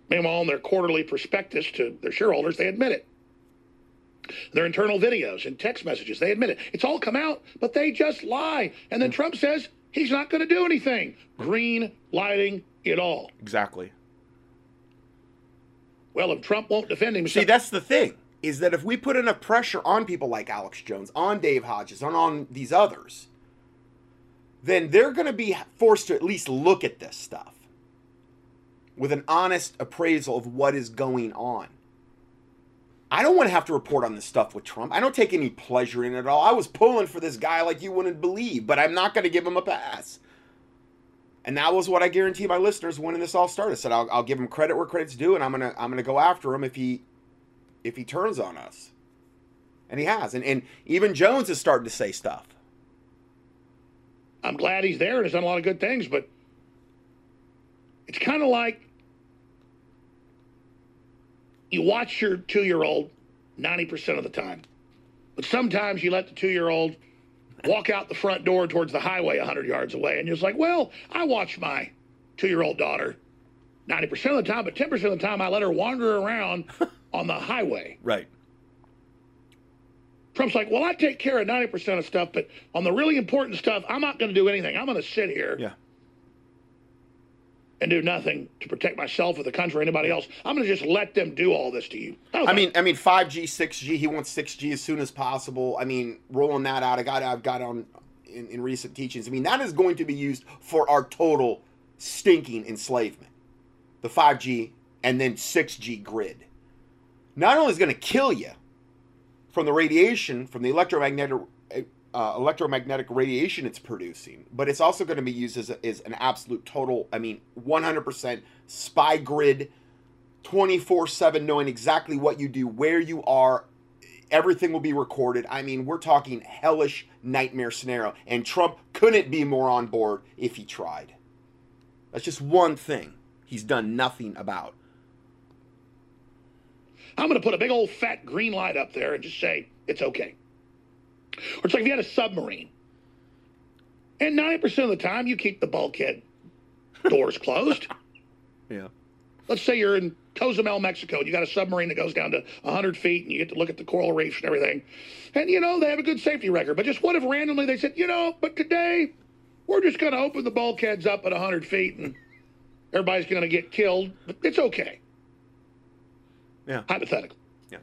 Meanwhile, in their quarterly prospectus to their shareholders, they admit it. Their internal videos and text messages, they admit it. It's all come out, but they just lie. And then yeah. Trump says, he's not going to do anything. Green lighting it all. Exactly. Well, if Trump won't defend himself. See, that's the thing, is that if we put enough pressure on people like Alex Jones, on Dave Hodges, and on these others, then they're going to be forced to at least look at this stuff with an honest appraisal of what is going on. I don't want to have to report on this stuff with Trump. I don't take any pleasure in it at all. I was pulling for this guy like you wouldn't believe, but I'm not going to give him a pass. And that was what I guarantee my listeners when this all started. I said, I'll, I'll give him credit where credit's due, and I'm going to I'm gonna go after him if he if he turns on us. And he has. And, and even Jones is starting to say stuff. I'm glad he's there and has done a lot of good things, but it's kind of like you watch your two-year-old ninety percent of the time, but sometimes you let the two-year-old walk out the front door towards the highway a hundred yards away, and you're just like, well, I watch my two-year-old daughter ninety percent of the time, but ten percent of the time I let her wander around on the highway. Right. Trump's like, well, I take care of ninety percent of stuff, but on the really important stuff, I'm not going to do anything. I'm going to sit here yeah. and do nothing to protect myself or the country or anybody else. I'm going to just let them do all this to you. Okay. I mean, I mean, five G, six G. He wants six G as soon as possible. I mean, rolling that out. I got, I've got on in, in recent teachings. I mean, that is going to be used for our total stinking enslavement. The five G and then six G grid. Not only is it going to kill you from the radiation, from the electromagnetic uh, electromagnetic radiation it's producing, but it's also going to be used as, a, as an absolute total, I mean, one hundred percent spy grid, twenty-four seven, knowing exactly what you do, where you are. Everything will be recorded. I mean, we're talking hellish nightmare scenario, and Trump couldn't be more on board if he tried. That's just one thing he's done nothing about. I'm going to put a big old fat green light up there and just say, it's okay. Or it's like if you had a submarine. And ninety percent of the time, you keep the bulkhead doors closed. Yeah. Let's say you're in Cozumel, Mexico, and you got a submarine that goes down to a hundred feet, and you get to look at the coral reefs and everything. And, you know, they have a good safety record. But just what if randomly they said, you know, but today, we're just going to open the bulkheads up at a hundred feet, and everybody's going to get killed. But it's okay. Yeah. Hypothetical. Yeah.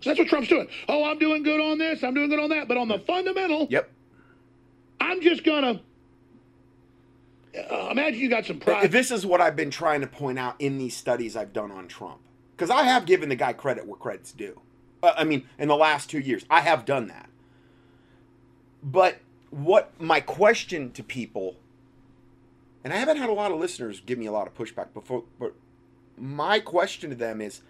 So that's what Trump's doing. Oh, I'm doing good on this. I'm doing good on that. But on the fundamental, yep. I'm just going to uh, imagine you got some pride. This is what I've been trying to point out in these studies I've done on Trump. Because I have given the guy credit where credit's due. Uh, I mean, in the last two years, I have done that. But what my question to people, and I haven't had a lot of listeners give me a lot of pushback before, but my question to them is,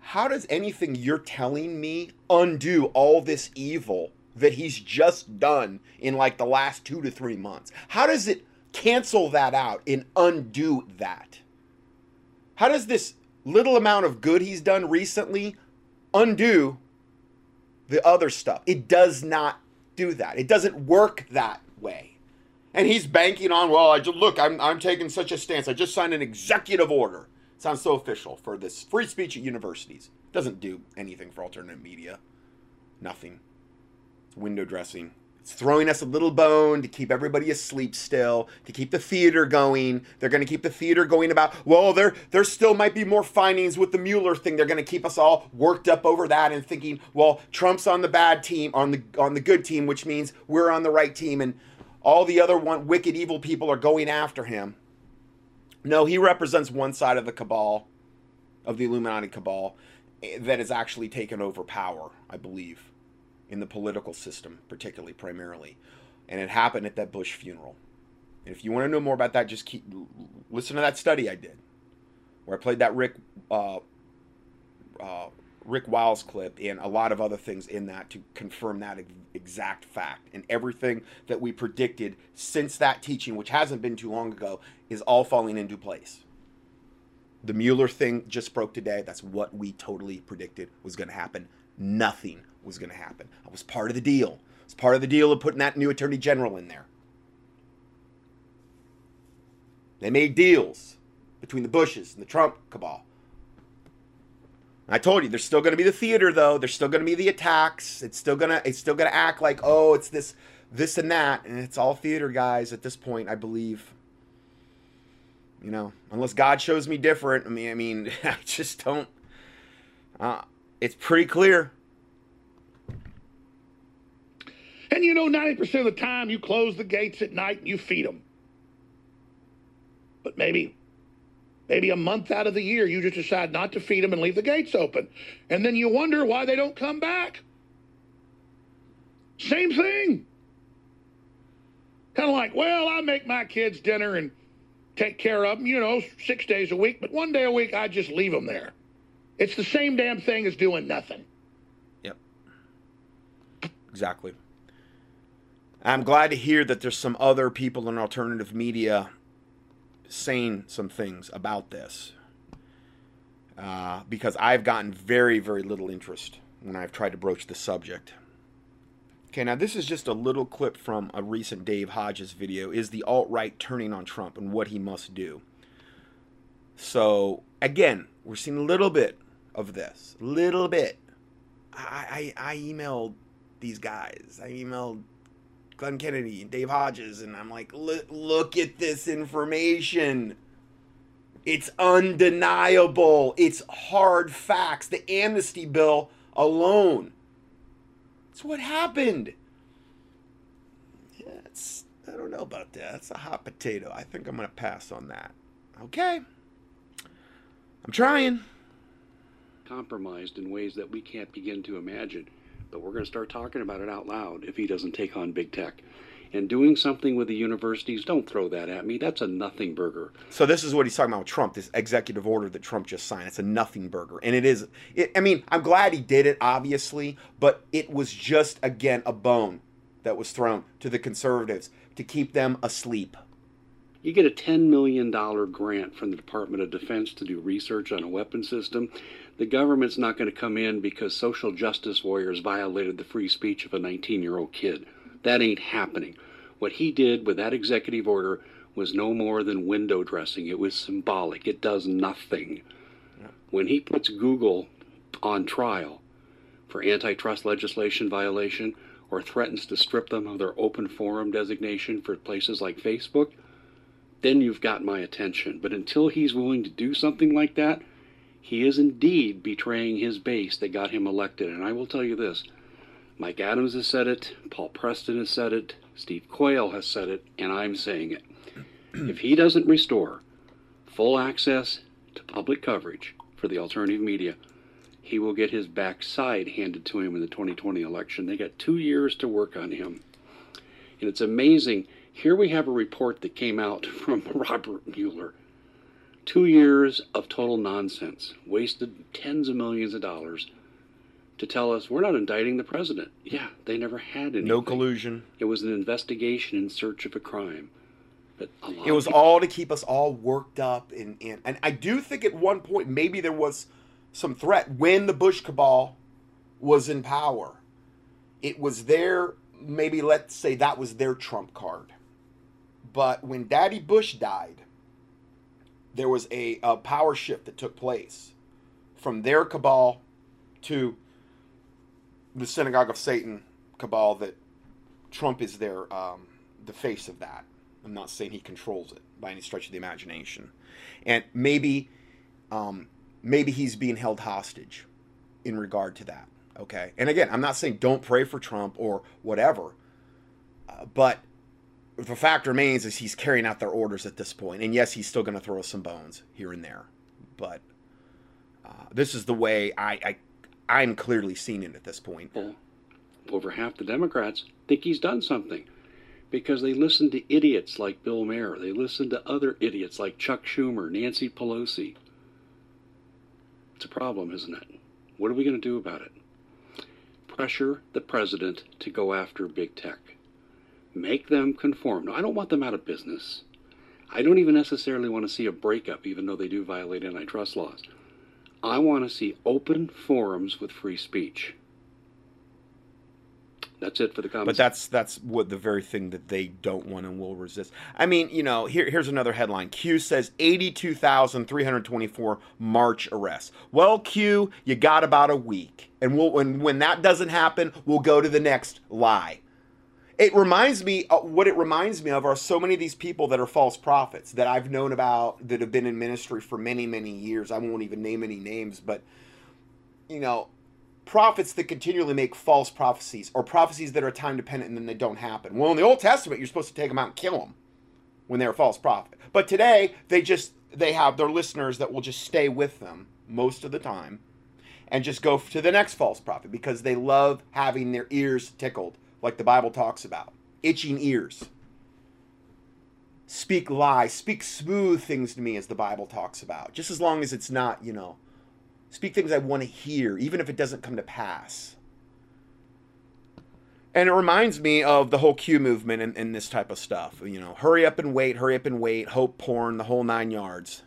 how does anything you're telling me undo all this evil that he's just done in like the last two to three months? How does it cancel that out and undo that? How does this little amount of good he's done recently undo the other stuff? It does not do that. It doesn't work that way. And he's banking on, well, I just, look, I'm, I'm taking such a stance. I just signed an executive order. Sounds so official for this free speech at universities. Doesn't do anything for alternative media. Nothing. It's window dressing. It's throwing us a little bone to keep everybody asleep still, to keep the theater going. They're going to keep the theater going about, well, there, there still might be more findings with the Mueller thing. They're going to keep us all worked up over that and thinking, well, Trump's on the bad team, on the, on the good team, which means we're on the right team, and all the other one, wicked, evil people are going after him. No, he represents one side of the cabal, of the Illuminati cabal, that has actually taken over power, I believe, in the political system, particularly, primarily. And it happened at that Bush funeral. And if you want to know more about that, just keep listen to that study I did, where I played that Rick uh, uh, Rick Wiles clip and a lot of other things in that to confirm that exact fact. And everything that we predicted since that teaching, which hasn't been too long ago, is all falling into place. The Mueller thing just broke today. That's what we totally predicted was going to happen. Nothing was going to happen. I was part of the deal. I was part of the deal of putting that new attorney general in there. They made deals between the Bushes and the Trump cabal. I told you, there's still going to be the theater, though. There's still going to be the attacks. It's still going to, it's still going to act like, oh, it's this this and that, and it's all theater, guys, at this point, I believe. You know, unless God shows me different, I mean, I mean, I just don't, uh, it's pretty clear. And you know, ninety percent of the time you close the gates at night and you feed them. But maybe, maybe a month out of the year, you just decide not to feed them and leave the gates open. And then you wonder why they don't come back. Same thing. Kind of like, well, I make my kids dinner and take care of them, you know, six days a week, but one day a week, I just leave them there. It's the same damn thing as doing nothing. Yep. Exactly. I'm glad to hear that there's some other people in alternative media saying some things about this, uh, because I've gotten very, very little interest when I've tried to broach the subject. Okay, now this is just a little clip from a recent Dave Hodges video. Is the alt-right turning on Trump and what he must do? So, again, we're seeing a little bit of this. Little bit. I, I, I emailed these guys. I emailed Glenn Kennedy and Dave Hodges, and I'm like, look at this information. It's undeniable. It's hard facts. The amnesty bill alone. That's what happened. Yeah, it's, I don't know about that. That's a hot potato. I think I'm going to pass on that. Okay. I'm trying. Compromised in ways that we can't begin to imagine. But we're going to start talking about it out loud if he doesn't take on big tech. And doing something with the universities, don't throw that at me. That's a nothing burger. So this is what he's talking about with Trump, this executive order that Trump just signed. It's a nothing burger. And it is, it, I mean, I'm glad he did it, obviously, but it was just, again, a bone that was thrown to the conservatives to keep them asleep. You get a ten million dollars grant from the Department of Defense to do research on a weapon system. The government's not going to come in because social justice warriors violated the free speech of a nineteen-year-old kid. That ain't happening. What he did with that executive order was no more than window dressing. It was symbolic. It does nothing. Yeah. When he puts Google on trial for antitrust legislation violation or threatens to strip them of their open forum designation for places like Facebook, then you've got my attention. But until he's willing to do something like that, he is indeed betraying his base that got him elected. And I will tell you this. Mike Adams has said it, Paul Preston has said it, Steve Quayle has said it, and I'm saying it. If he doesn't restore full access to public coverage for the alternative media, he will get his backside handed to him in the twenty twenty election. They got two years to work on him. And it's amazing. Here we have a report that came out from Robert Mueller. Two years of total nonsense, wasted tens of millions of dollars, to tell us we're not indicting the president. Yeah, they never had anything. No collusion. It was an investigation in search of a crime. But a lot it was people... all to keep us all worked up. And, and, and I do think at one point maybe there was some threat when the Bush cabal was in power. It was their, maybe let's say that was their trump card. But when Daddy Bush died, there was a, a power shift that took place from their cabal to the synagogue of Satan cabal that Trump is their, um, the face of that. I'm not saying he controls it by any stretch of the imagination. And maybe, um, maybe he's being held hostage in regard to that. Okay. And again, I'm not saying don't pray for Trump or whatever, uh, but the fact remains is he's carrying out their orders at this point. And yes, he's still going to throw us some bones here and there, but, uh, this is the way I, I, I'm clearly seeing it at this point. Well, over half the Democrats think he's done something because they listen to idiots like Bill Maher. They listen to other idiots like Chuck Schumer, Nancy Pelosi. It's a problem, isn't it? What are we going to do about it? Pressure the president to go after big tech. Make them conform. Now, I don't want them out of business. I don't even necessarily want to see a breakup, even though they do violate antitrust laws. I want to see open forums with free speech. That's it for the comments. But that's that's what the very thing that they don't want and will resist. I mean, you know, here here's another headline. Q says eighty-two thousand three hundred twenty-four March arrests. Well, Q, you got about a week. And we'll, when, when that doesn't happen, we'll go to the next lie. It reminds me, uh, what it reminds me of are so many of these people that are false prophets that I've known about that have been in ministry for many, many years. I won't even name any names, but, you know, prophets that continually make false prophecies or prophecies that are time dependent and then they don't happen. Well, in the Old Testament, you're supposed to take them out and kill them when they're a false prophet. But today, they just, they have their listeners that will just stay with them most of the time and just go to the next false prophet because they love having their ears tickled. Like the Bible talks about, itching ears. Speak lies, speak smooth things to me, as the Bible talks about. Just as long as it's not, you know, speak things I want to hear, even if it doesn't come to pass. And it reminds me of the whole Q movement and, and this type of stuff. You know, hurry up and wait, hurry up and wait, hope porn, the whole nine yards.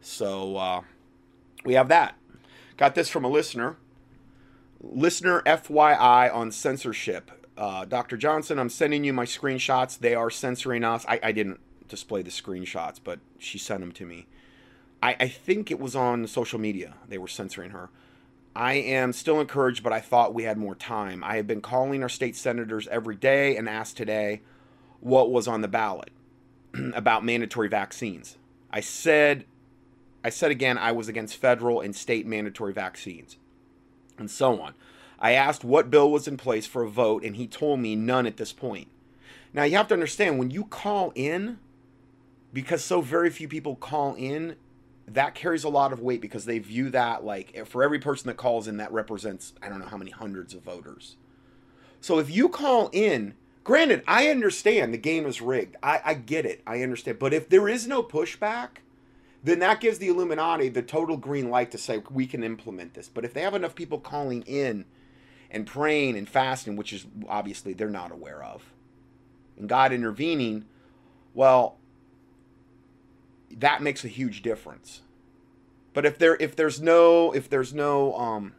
So uh, we have that. Got this from a listener. Listener F Y I on censorship. Uh, Doctor Johnson, I'm sending you my screenshots. They are censoring us. I, I didn't display the screenshots, but she sent them to me. I, I think it was on social media. They were censoring her. I am still encouraged, but I thought we had more time. I have been calling our state senators every day and asked today what was on the ballot about mandatory vaccines. I said, I said again, I was against federal and state mandatory vaccines. And so on. I asked what bill was in place for a vote, and he told me none at this point. Now, you have to understand, when you call in, because so very few people call in, that carries a lot of weight because they view that like, for every person that calls in, that represents, I don't know how many hundreds of voters. So if you call in, granted, I understand the game is rigged. I, I get it. I understand. But if there is no pushback, then that gives the Illuminati the total green light to say, we can implement this. But if they have enough people calling in and praying and fasting, which is obviously they're not aware of, and God intervening, well, that makes a huge difference. But if there, if there's no, if there's no, um,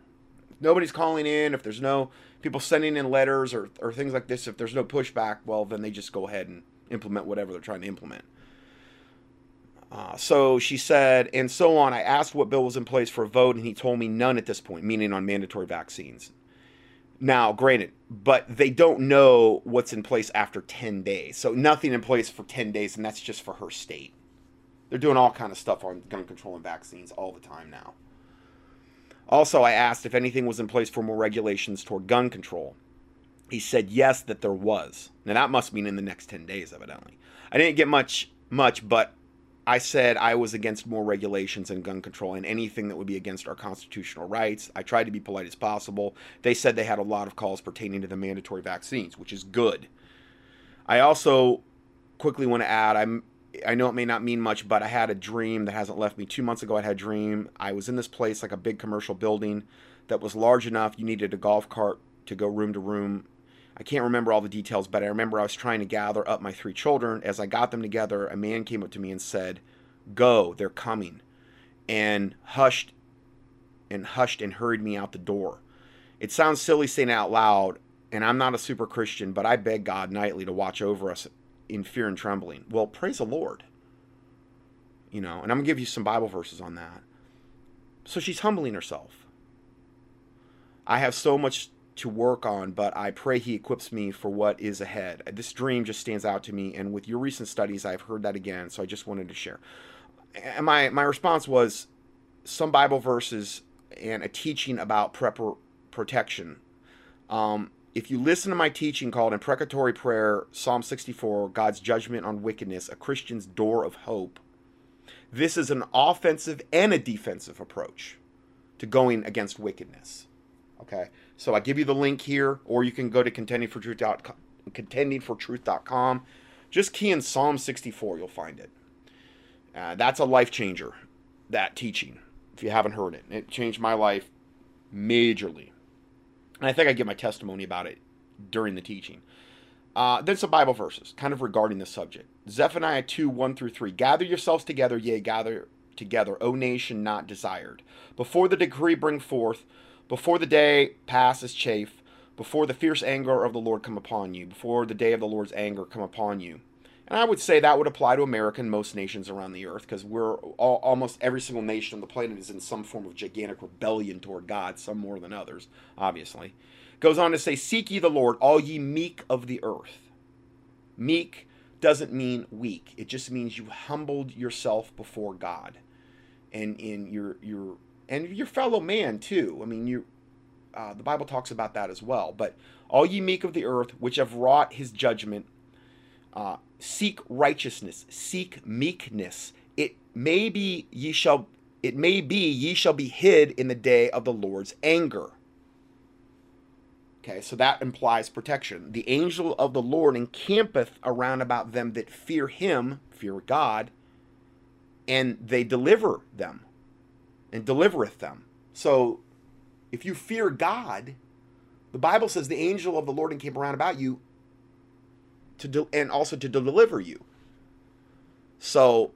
nobody's calling in, if there's no people sending in letters or, or things like this, if there's no pushback, well, then they just go ahead and implement whatever they're trying to implement. Uh, so she said, and so on. I asked what bill was in place for a vote, and he told me none at this point, meaning on mandatory vaccines. Now, granted, but they don't know what's in place after ten days. So nothing in place for ten days, and that's just for her state. They're doing all kind of stuff on gun control and vaccines all the time now. Also, I asked if anything was in place for more regulations toward gun control. He said yes, that there was. Now, that must mean in the next ten days, evidently. I didn't get much, much, but I said I was against more regulations and gun control and anything that would be against our constitutional rights. I tried to be polite as possible. They said they had a lot of calls pertaining to the mandatory vaccines, which is good. I also quickly want to add, I'm, I know it may not mean much, but I had a dream that hasn't left me. Two months ago, I had a dream. I was in this place, like a big commercial building that was large enough. You needed a golf cart to go room to room. I can't remember all the details, but I remember I was trying to gather up my three children. As I got them together, a man came up to me and said, "Go, they're coming," and hushed and hushed and hurried me out the door. It sounds silly saying it out loud, and I'm not a super Christian, but I beg God nightly to watch over us in fear and trembling. Well, praise the Lord. You know, and I'm going to give you some Bible verses on that. So she's humbling herself. I have so much to work on, but I pray he equips me for what is ahead. This dream just stands out to me, and with your recent studies, I've heard that again, so I just wanted to share. And my, my response was some Bible verses and a teaching about prepper protection. Um, if you listen to my teaching called Imprecatory Prayer, Psalm sixty-four, God's Judgment on Wickedness, a Christian's Door of Hope, this is an offensive and a defensive approach to going against wickedness. Okay, so I give you the link here, or you can go to contending for truth dot com. Just key in Psalm sixty-four, you'll find it. Uh, that's a life changer, that teaching, if you haven't heard it. It changed my life majorly. And I think I give my testimony about it during the teaching. Uh, then some Bible verses, kind of regarding the subject. Zephaniah two, one through three. Gather yourselves together, yea, gather together, O nation not desired. Before the decree bring forth, before the day passes chafe, before the fierce anger of the Lord come upon you, before the day of the Lord's anger come upon you. And I would say that would apply to America and most nations around the earth, because we're all, almost every single nation on the planet is in some form of gigantic rebellion toward God, some more than others, obviously. Goes on to say, seek ye the Lord, all ye meek of the earth. Meek doesn't mean weak. It just means you humbled yourself before God and in your your and your fellow man too. I mean, you uh, the Bible talks about that as well. But all ye meek of the earth, which have wrought his judgment, uh, seek righteousness, seek meekness. It may be ye shall it may be ye shall be hid in the day of the Lord's anger. Okay, so that implies protection. The angel of the Lord encampeth around about them that fear him, fear God, and they deliver them, and delivereth them. So if you fear God, the Bible says the angel of the Lord encamp around about you to do, and also to deliver you. So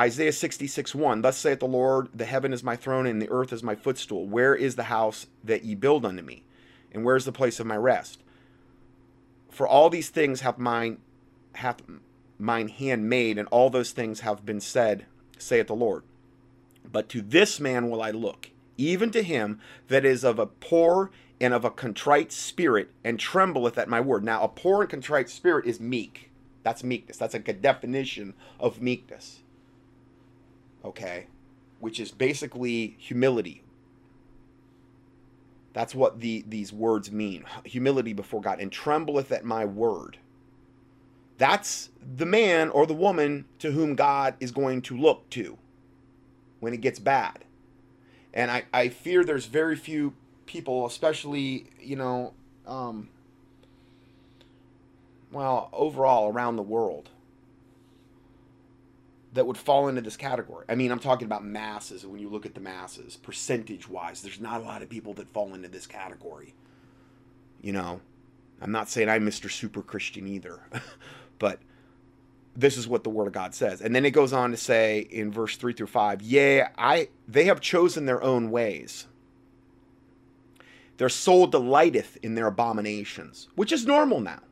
Isaiah sixty-six, one, thus saith the Lord, the heaven is my throne, and the earth is my footstool. Where is the house that ye build unto me? And where is the place of my rest? For all these things hath mine, hath mine hand made, and all those things have been said, saith the Lord. But to this man will I look, even to him that is of a poor and of a contrite spirit, and trembleth at my word. Now, a poor and contrite spirit is meek. That's meekness. That's like a definition of meekness. Okay, which is basically humility. That's what the these words mean. Humility before God, and trembleth at my word. That's the man or the woman to whom God is going to look to when it gets bad. And I, I fear there's very few people, especially, you know, um, well, overall around the world, that would fall into this category. I mean, I'm talking about masses. When you look at the masses, percentage-wise, there's not a lot of people that fall into this category. You know, I'm not saying I'm Mister Super Christian either, but this is what the Word of God says. And then it goes on to say in verse three through five, yea, I they have chosen their own ways. Their soul delighteth in their abominations, which is normal now.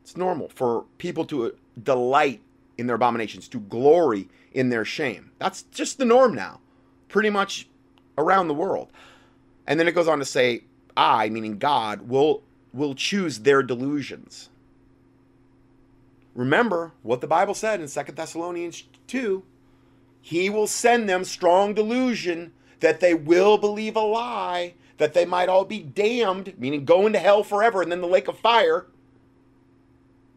It's normal for people to delight in their abominations, to glory in their shame. That's just the norm now, pretty much around the world. And then it goes on to say, I, meaning God, will, will choose their delusions. Remember what the Bible said in Second Thessalonians two. He will send them strong delusion that they will believe a lie, that they might all be damned, meaning go into hell forever and then the lake of fire,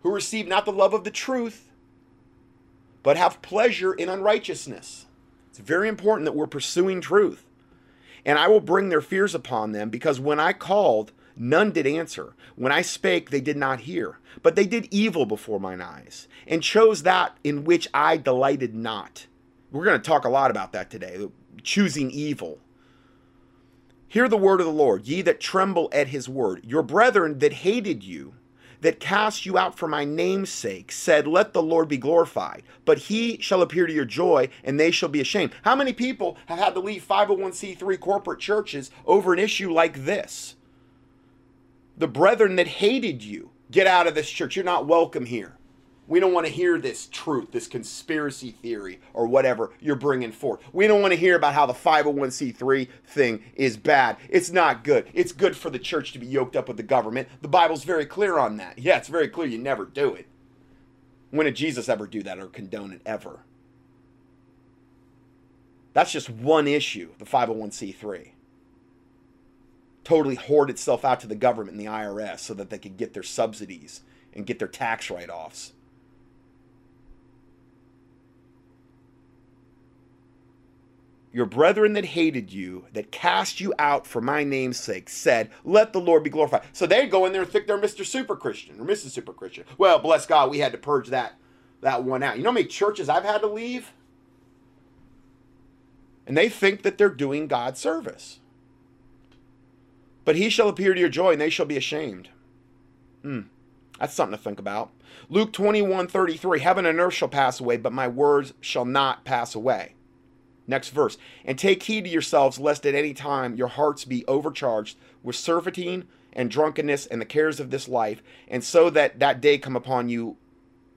who receive not the love of the truth, but have pleasure in unrighteousness. It's very important that we're pursuing truth. And I will bring their fears upon them, because when I called, none did answer. When I spake, they did not hear. But they did evil before mine eyes, and chose that in which I delighted not. We're going to talk a lot about that today, choosing evil. Hear the word of the Lord, ye that tremble at his word. Your brethren that hated you, that cast you out for my name's sake, said, let the Lord be glorified, but he shall appear to your joy, and they shall be ashamed. How many people have had to leave five oh one c three corporate churches over an issue like this? The brethren that hated you, get out of this church. You're not welcome here. We don't want to hear this truth, this conspiracy theory, or whatever you're bringing forth. We don't want to hear about how the five oh one c three thing is bad. It's not good. It's good for the church to be yoked up with the government. The Bible's very clear on that. Yeah, it's very clear. You never do it. When did Jesus ever do that or condone it ever? That's just one issue, the five oh one c three. Totally hoard itself out to the government and the I R S so that they could get their subsidies and get their tax write-offs. Your brethren that hated you, that cast you out for my name's sake, said, let the Lord be glorified. So they go in there and think they're Mister Super Christian or Missus Super Christian. Well, bless God, we had to purge that, that one out. You know how many churches I've had to leave? And they think that they're doing God's service. But he shall appear to your joy, and they shall be ashamed. Hmm. That's something to think about. Luke twenty-one, thirty-three, heaven and earth shall pass away, but my words shall not pass away. Next verse, and take heed to yourselves, lest at any time your hearts be overcharged with surfeiting and drunkenness and the cares of this life, and so that that day come upon you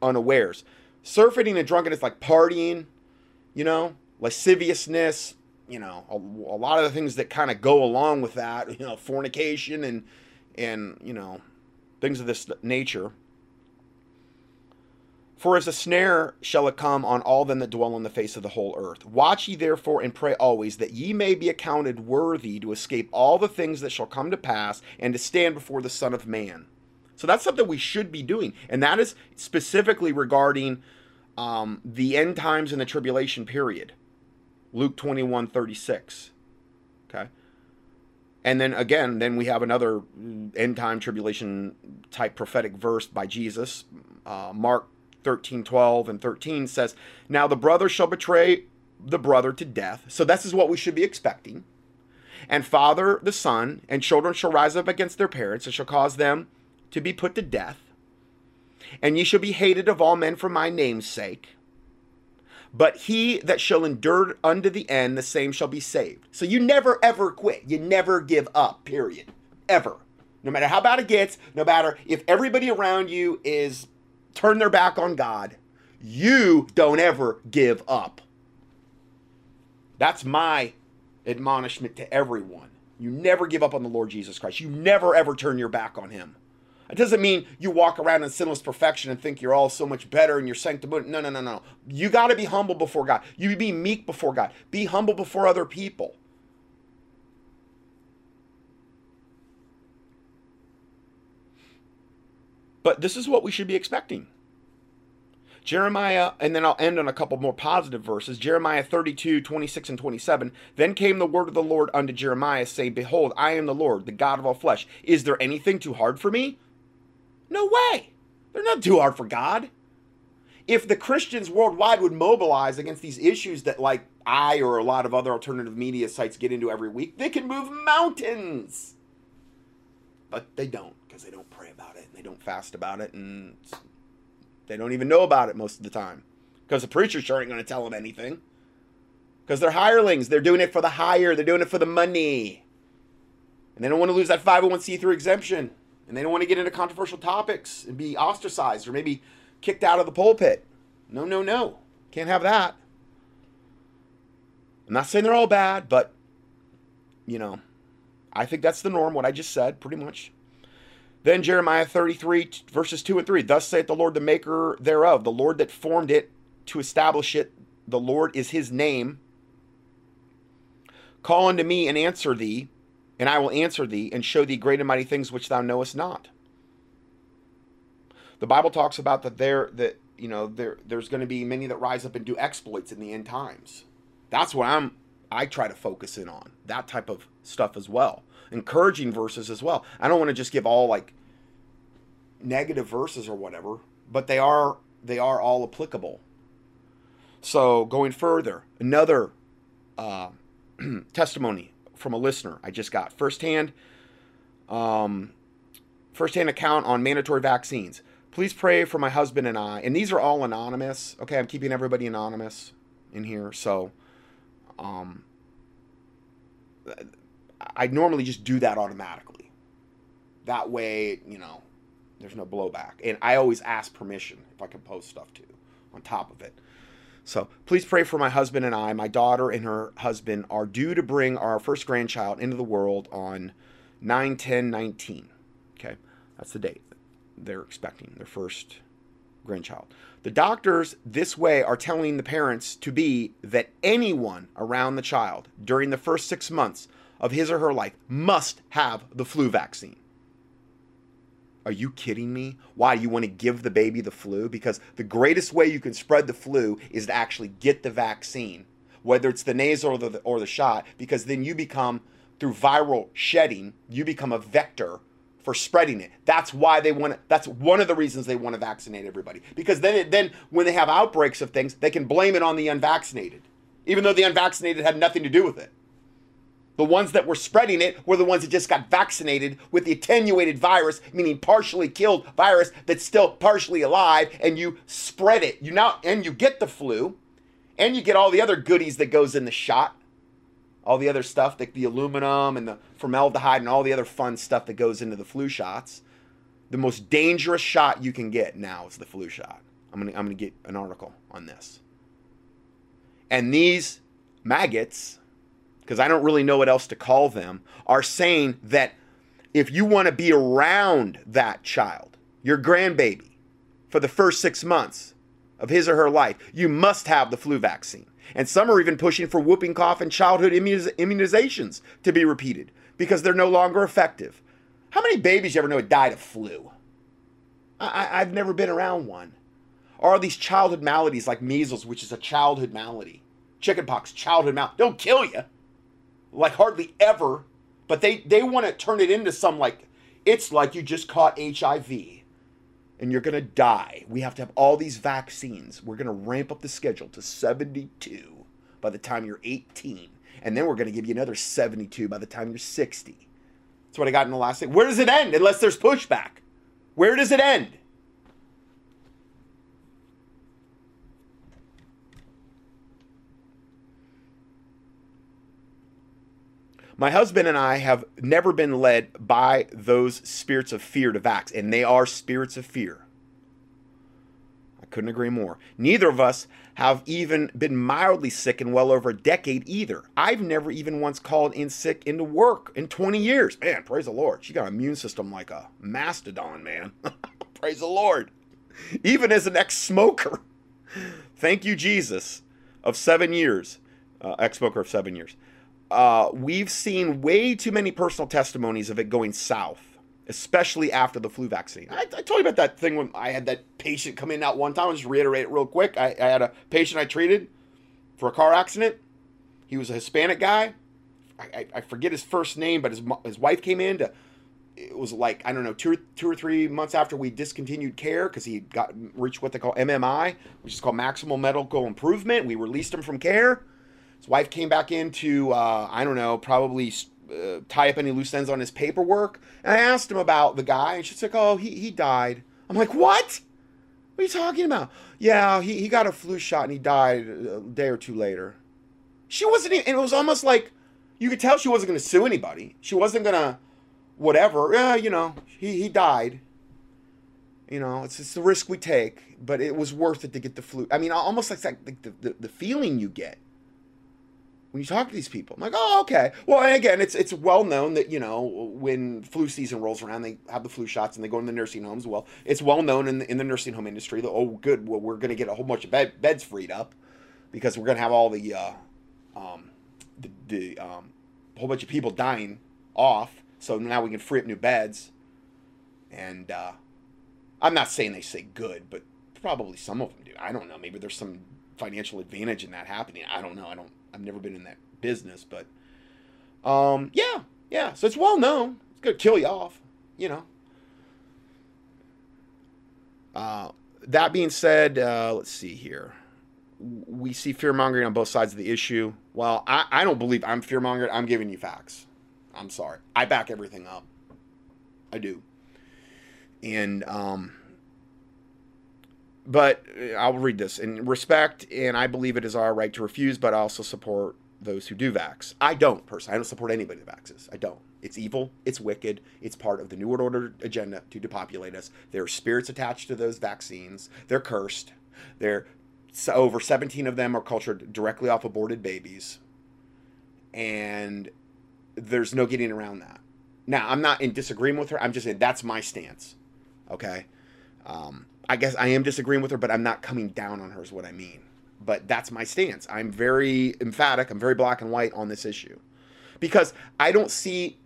unawares. Surfeiting and drunkenness, like partying, you know, lasciviousness, you know, a, a lot of the things that kind of go along with that, you know, fornication and, and, you know, things of this nature. For as a snare shall it come on all them that dwell on the face of the whole earth. Watch ye therefore and pray always, that ye may be accounted worthy to escape all the things that shall come to pass, and to stand before the Son of Man. So that's something we should be doing. And that is specifically regarding um, the end times and the tribulation period. Luke twenty-one thirty-six. Okay. And then again, then we have another end time tribulation type prophetic verse by Jesus. Uh, Mark thirteen twelve and thirteen says, now the brother shall betray the brother to death. So this is what we should be expecting. And father the son, and children shall rise up against their parents, and shall cause them to be put to death. And ye shall be hated of all men for my name's sake. But he that shall endure unto the end, the same shall be saved. So you never, ever quit. You never give up, period. Ever. No matter how bad it gets, no matter if everybody around you is turn their back on God, you don't ever give up. That's my admonishment to everyone. You never give up on the Lord Jesus Christ. You never, ever turn your back on him. It doesn't mean you walk around in sinless perfection and think you're all so much better and you're sanctimonious. No, no, no, no. You got to be humble before God. You be meek before God. Be humble before other people. But this is what we should be expecting. Jeremiah, and then I'll end on a couple more positive verses. Jeremiah thirty-two, twenty-six and twenty-seven. Then came the word of the Lord unto Jeremiah, saying, behold, I am the Lord, the God of all flesh. Is there anything too hard for me? No way. They're not too hard for God. If the Christians worldwide would mobilize against these issues that, like I or a lot of other alternative media sites get into every week, they can move mountains. But they don't, because they don't pray about it, and they don't fast about it, and they don't even know about it most of the time, because the preachers aren't going to tell them anything, because they're hirelings. They're doing it for the hire. They're doing it for the money, and they don't want to lose that five oh one c three exemption, and they don't want to get into controversial topics and be ostracized or maybe kicked out of the pulpit. No, no, no. Can't have that. I'm not saying they're all bad, but, you know, I think that's the norm, what I just said, pretty much. Then Jeremiah thirty-three, verses two and three. Thus saith the Lord, the maker thereof, the Lord that formed it to establish it. The Lord is his name. Call unto me and answer thee, and I will answer thee, and show thee great and mighty things which thou knowest not. The Bible talks about that there, that, you know, there there's going to be many that rise up and do exploits in the end times. That's what I'm, I try to focus in on, that type of stuff as well. Encouraging verses as well. I don't want to just give all like negative verses or whatever, but they are they are all applicable. So going further, another uh, testimony from a listener I just got, firsthand um, firsthand account on mandatory vaccines. Please pray for my husband and I. And these are all anonymous. Okay, I'm keeping everybody anonymous in here. So um, I normally just do that automatically. That way, you know, there's no blowback. And I always ask permission if I can post stuff too on top of it. So please pray for my husband and I. My daughter and her husband are due to bring our first grandchild into the world on nine ten nineteen. Okay, that's the date they're expecting their first grandchild. The doctors this way are telling the parents to be that anyone around the child during the first six months of his or her life must have the flu vaccine. Are you kidding me? Why? You want to give the baby the flu? Because the greatest way you can spread the flu is to actually get the vaccine, whether it's the nasal or the, or the shot, because then you become, through viral shedding, you become a vector for spreading it. That's why they want to, that's one of the reasons they want to vaccinate everybody, because then, it, then when they have outbreaks of things, they can blame it on the unvaccinated, even though the unvaccinated had nothing to do with it. The ones that were spreading it were the ones that just got vaccinated with the attenuated virus, meaning partially killed virus that's still partially alive, and you spread it. You now, and you get the flu, and you get all the other goodies that goes in the shot, all the other stuff, like the aluminum and the formaldehyde and all the other fun stuff that goes into the flu shots. The most dangerous shot you can get now is the flu shot. I'm gonna, I'm gonna get an article on this. And these maggots because I don't really know what else to call them, are saying that if you want to be around that child, your grandbaby, for the first six months of his or her life, you must have the flu vaccine. And some are even pushing for whooping cough and childhood immuniz- immunizations to be repeated because they're no longer effective. How many babies you ever know died of flu? I- I've never been around one. Or are these childhood maladies like measles, which is a childhood malady? Chickenpox, childhood malady. Don't kill you. Like hardly ever. But they, they want to turn it into some like, it's like you just caught H I V and you're going to die. We have to have all these vaccines. We're going to ramp up the schedule to seventy-two by the time you're eighteen. And then we're going to give you another seventy-two by the time you're sixty. That's what I got in the last thing. Where does it end unless there's pushback? Where does it end? My husband and I have never been led by those spirits of fear to vax, and they are spirits of fear. I couldn't agree more. Neither of us have even been mildly sick in well over a decade either. I've never even once called in sick into work in twenty years. Man, praise the Lord. She got an immune system like a mastodon, man. Praise the Lord. Even as an ex-smoker. Thank you, Jesus, of seven years. Uh, ex-smoker of seven years. Uh, we've seen way too many personal testimonies of it going south, especially after the flu vaccine. I, I told you about that thing when I had that patient come in out one time. I'll just reiterate it real quick. I, I had a patient I treated for a car accident. He was a Hispanic guy. I, I, I forget his first name, but his his wife came in to, it was like, I don't know, two or, two or three months after we discontinued care because he got reached what they call M M I, which is called maximal medical improvement. We released him from care. His wife came back in to, uh, I don't know, probably uh, tie up any loose ends on his paperwork. And I asked him about the guy, and she's like, oh, he, he died. I'm like, what? What are you talking about? Yeah, he, he got a flu shot, and he died a day or two later. She wasn't even, and it was almost like, you could tell she wasn't going to sue anybody. She wasn't going to, whatever, uh, you know, he, he died. You know, it's, it's the risk we take, but it was worth it to get the flu. I mean, almost like that, like the, the, the feeling you get when you talk to these people. I'm like, oh, okay. Well, and again, it's it's well known that, you know, when flu season rolls around, they have the flu shots and they go in the nursing homes. Well, it's well known in the, in the nursing home industry that, oh, good, well, we're going to get a whole bunch of bed, beds freed up because we're going to have all the, uh, um, the, the um, whole bunch of people dying off. So now we can free up new beds. And uh, I'm not saying they say good, but probably some of them do. I don't know. Maybe there's some financial advantage in that happening. I don't know. I don't. I've never been in that business, but, um, yeah, yeah. So it's well known. It's going to kill you off, you know. Uh, that being said, uh, let's see here. We see fear-mongering on both sides of the issue. Well, I, I don't believe I'm fear-mongering. I'm giving you facts. I'm sorry. I back everything up. I do. And, um... but I'll read this in respect, and I believe it is our right to refuse, but I also support those who do vax. I don't, personally. I don't support anybody that vaxes. I don't. It's evil. It's wicked. It's part of the New World Order agenda to depopulate us. There are spirits attached to those vaccines. They're cursed. They're, so over seventeen of them are cultured directly off aborted babies, and there's no getting around that. Now, I'm not in disagreement with her. I'm just saying that's my stance, okay? Um... I guess I am disagreeing with her, but I'm not coming down on her is what I mean. But that's my stance. I'm very emphatic. I'm very black and white on this issue because I don't see,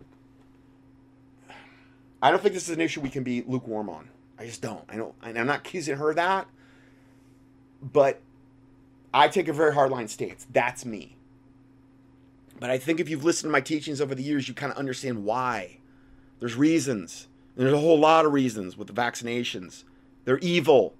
I don't think this is an issue we can be lukewarm on. I just don't. I don't, and I'm not accusing her of that, but I take a very hardline stance. That's me. But I think if you've listened to my teachings over the years, you kind of understand why. There's reasons. And there's a whole lot of reasons with the vaccinations. They're evil.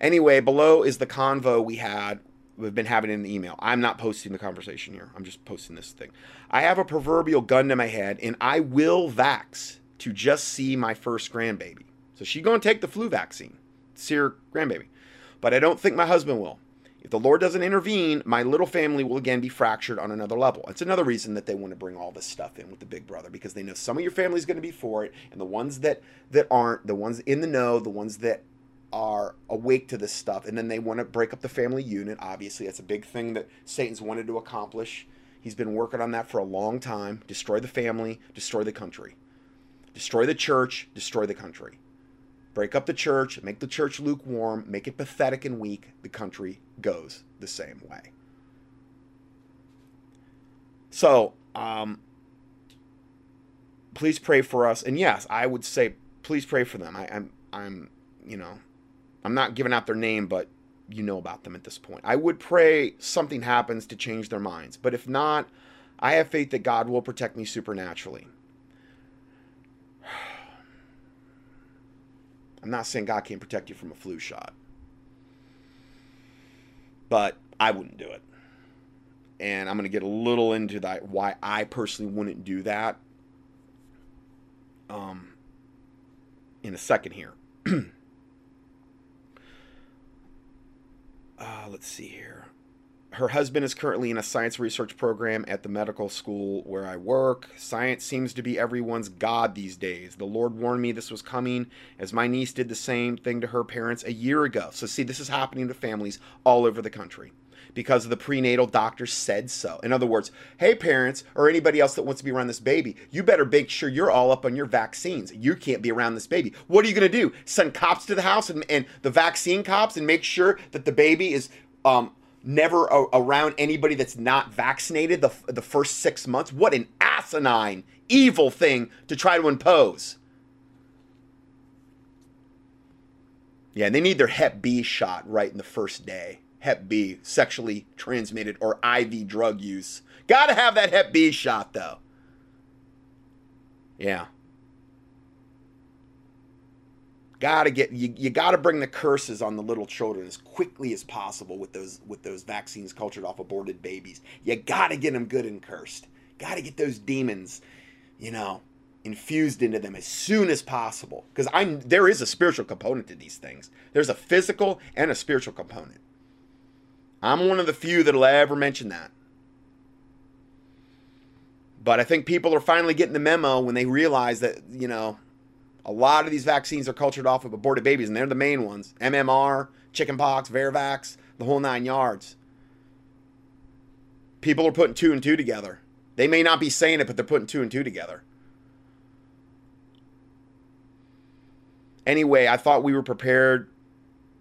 Anyway, below is the convo we had, we've been having in the email. I'm not posting the conversation here. I'm just posting this thing. I have a proverbial gun to my head, and I will vax to just see my first grandbaby. So she's going to take the flu vaccine, see her grandbaby. But I don't think my husband will. If the Lord doesn't intervene, my little family will again be fractured on another level. It's another reason that they want to bring all this stuff in with the big brother, because they know some of your family is going to be for it, and the ones that, that aren't, the ones in the know, the ones that are awake to this stuff, and then they want to break up the family unit. Obviously, that's a big thing that Satan's wanted to accomplish. He's been working on that for a long time. Destroy the family, destroy the country. Destroy the church, destroy the country. Break up the church, make the church lukewarm, make it pathetic and weak. The country goes the same way. So, um, please pray for us. And yes, I would say, please pray for them. I, I'm, I'm, you know, I'm not giving out their name, but you know about them at this point. I would pray something happens to change their minds. But if not, I have faith that God will protect me supernaturally. I'm not saying God can't protect you from a flu shot, but I wouldn't do it. And I'm going to get a little into that, why I personally wouldn't do that um, in a second here. uh, let's see here. Her husband is currently in a science research program at the medical school where I work. Science seems to be everyone's God these days. The Lord warned me this was coming, as my niece did the same thing to her parents a year ago. So see, this is happening to families all over the country because the prenatal doctor said so. In other words, hey, parents, or anybody else that wants to be around this baby, you better make sure you're all up on your vaccines. You can't be around this baby. What are you going to do? Send cops to the house and, and the vaccine cops and make sure that the baby is... Um, never a, around anybody that's not vaccinated the, the first six months. What an asinine, evil thing to try to impose. Yeah, and they need their Hep B shot right in the first day. Hep B, sexually transmitted or I V drug use. Gotta have that Hep B shot, though. Yeah. Gotta get you, you gotta bring the curses on the little children as quickly as possible with those with those vaccines cultured off aborted babies. You gotta get them good and cursed. Gotta get those demons, you know, infused into them as soon as possible. Because I'm there is a spiritual component to these things. There's a physical and a spiritual component. I'm one of the few that'll ever mention that. But I think people are finally getting the memo when they realize that, you know, a lot of these vaccines are cultured off of aborted babies, and they're the main ones. M M R, chickenpox, Varivax, the whole nine yards. People are putting two and two together. They may not be saying it, but they're putting two and two together. Anyway, I thought we were prepared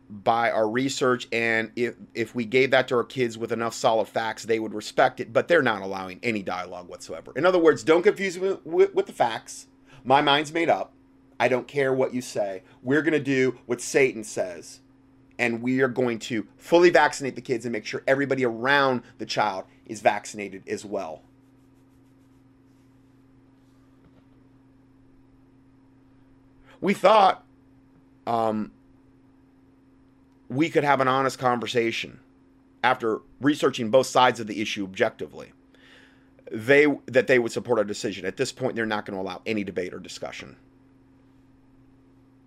by our research, and if, if we gave that to our kids with enough solid facts, they would respect it, but they're not allowing any dialogue whatsoever. In other words, don't confuse me with, with, with the facts. My mind's made up. I don't care what you say. We're going to do what Satan says. And we are going to fully vaccinate the kids and make sure everybody around the child is vaccinated as well. We thought um, we could have an honest conversation after researching both sides of the issue objectively. They, that they would support our decision. At this point, they're not going to allow any debate or discussion.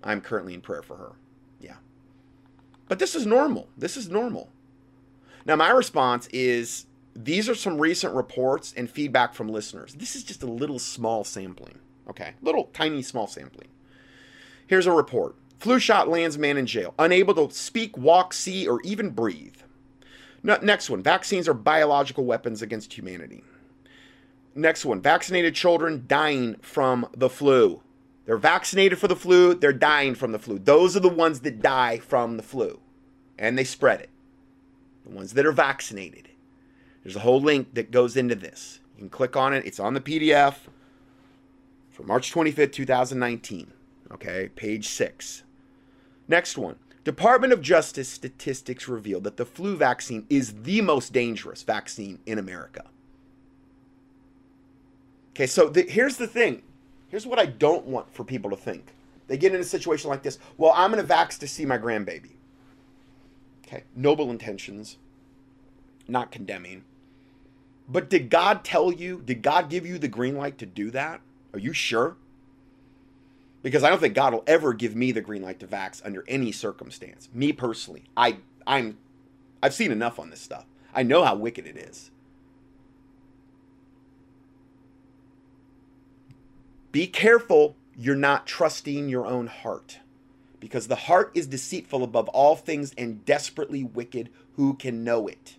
I'm currently in prayer for her. Yeah. But this is normal. This is normal. Now, my response is, these are some recent reports and feedback from listeners. This is just a little small sampling. Okay. Little tiny small sampling. Here's a report. Flu shot lands man in jail. Unable to speak, walk, see, or even breathe. No, next one. Vaccines are biological weapons against humanity. Next one. Vaccinated children dying from the flu. They're vaccinated for the flu. They're dying from the flu. Those are the ones that die from the flu. And they spread it. The ones that are vaccinated. There's a whole link that goes into this. You can click on it. It's on the P D F for March twenty-fifth, two thousand nineteen. Okay, page six. Next one. Department of Justice statistics reveal that the flu vaccine is the most dangerous vaccine in America. Okay, so the, here's the thing. Here's what I don't want for people to think. They get in a situation like this. Well, I'm going to vax to see my grandbaby. Okay. Noble intentions. Not condemning. But did God tell you? Did God give you the green light to do that? Are you sure? Because I don't think God will ever give me the green light to vax under any circumstance. Me personally. I, I'm, I've seen enough on this stuff. I know how wicked it is. Be careful you're not trusting your own heart, because the heart is deceitful above all things and desperately wicked. Who can know it?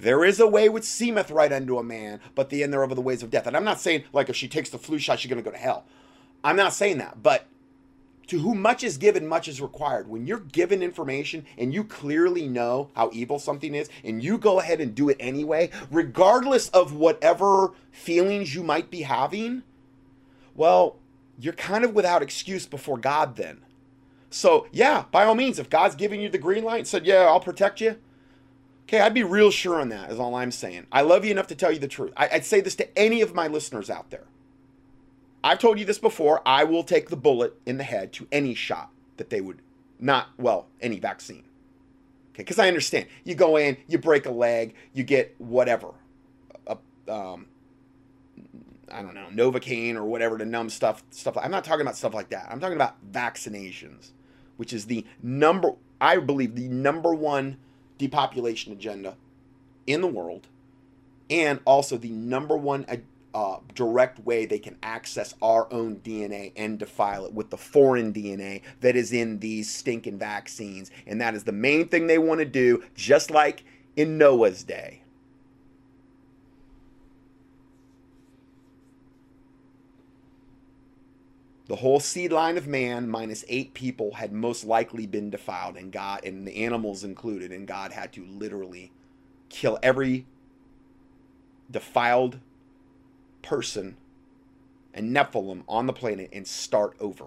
There is a way which seemeth right unto a man, but the end thereof are the ways of death. And I'm not saying, like, if she takes the flu shot, she's going to go to hell. I'm not saying that. But to whom much is given, much is required. When you're given information and you clearly know how evil something is, and you go ahead and do it anyway, regardless of whatever feelings you might be having, well, you're kind of without excuse before God then. So, yeah, by all means, if God's giving you the green light and said, yeah, I'll protect you, okay, I'd be real sure on that is all I'm saying. I love you enough to tell you the truth. I, I'd say this to any of my listeners out there. I've told you this before. I will take the bullet in the head to any shot that they would not, well, any vaccine. Okay, because I understand. You go in, you break a leg, you get whatever, a, um, I don't know, Novocaine or whatever to numb stuff. Stuff. I'm not talking about stuff like that. I'm talking about vaccinations, which is the number, I believe, the number one depopulation agenda in the world, and also the number one uh, direct way they can access our own D N A and defile it with the foreign D N A that is in these stinking vaccines. And that is the main thing they want to do, just like in Noah's day. The whole seed line of man minus eight people had most likely been defiled, and God, and the animals included, and God had to literally kill every defiled person and Nephilim on the planet and start over.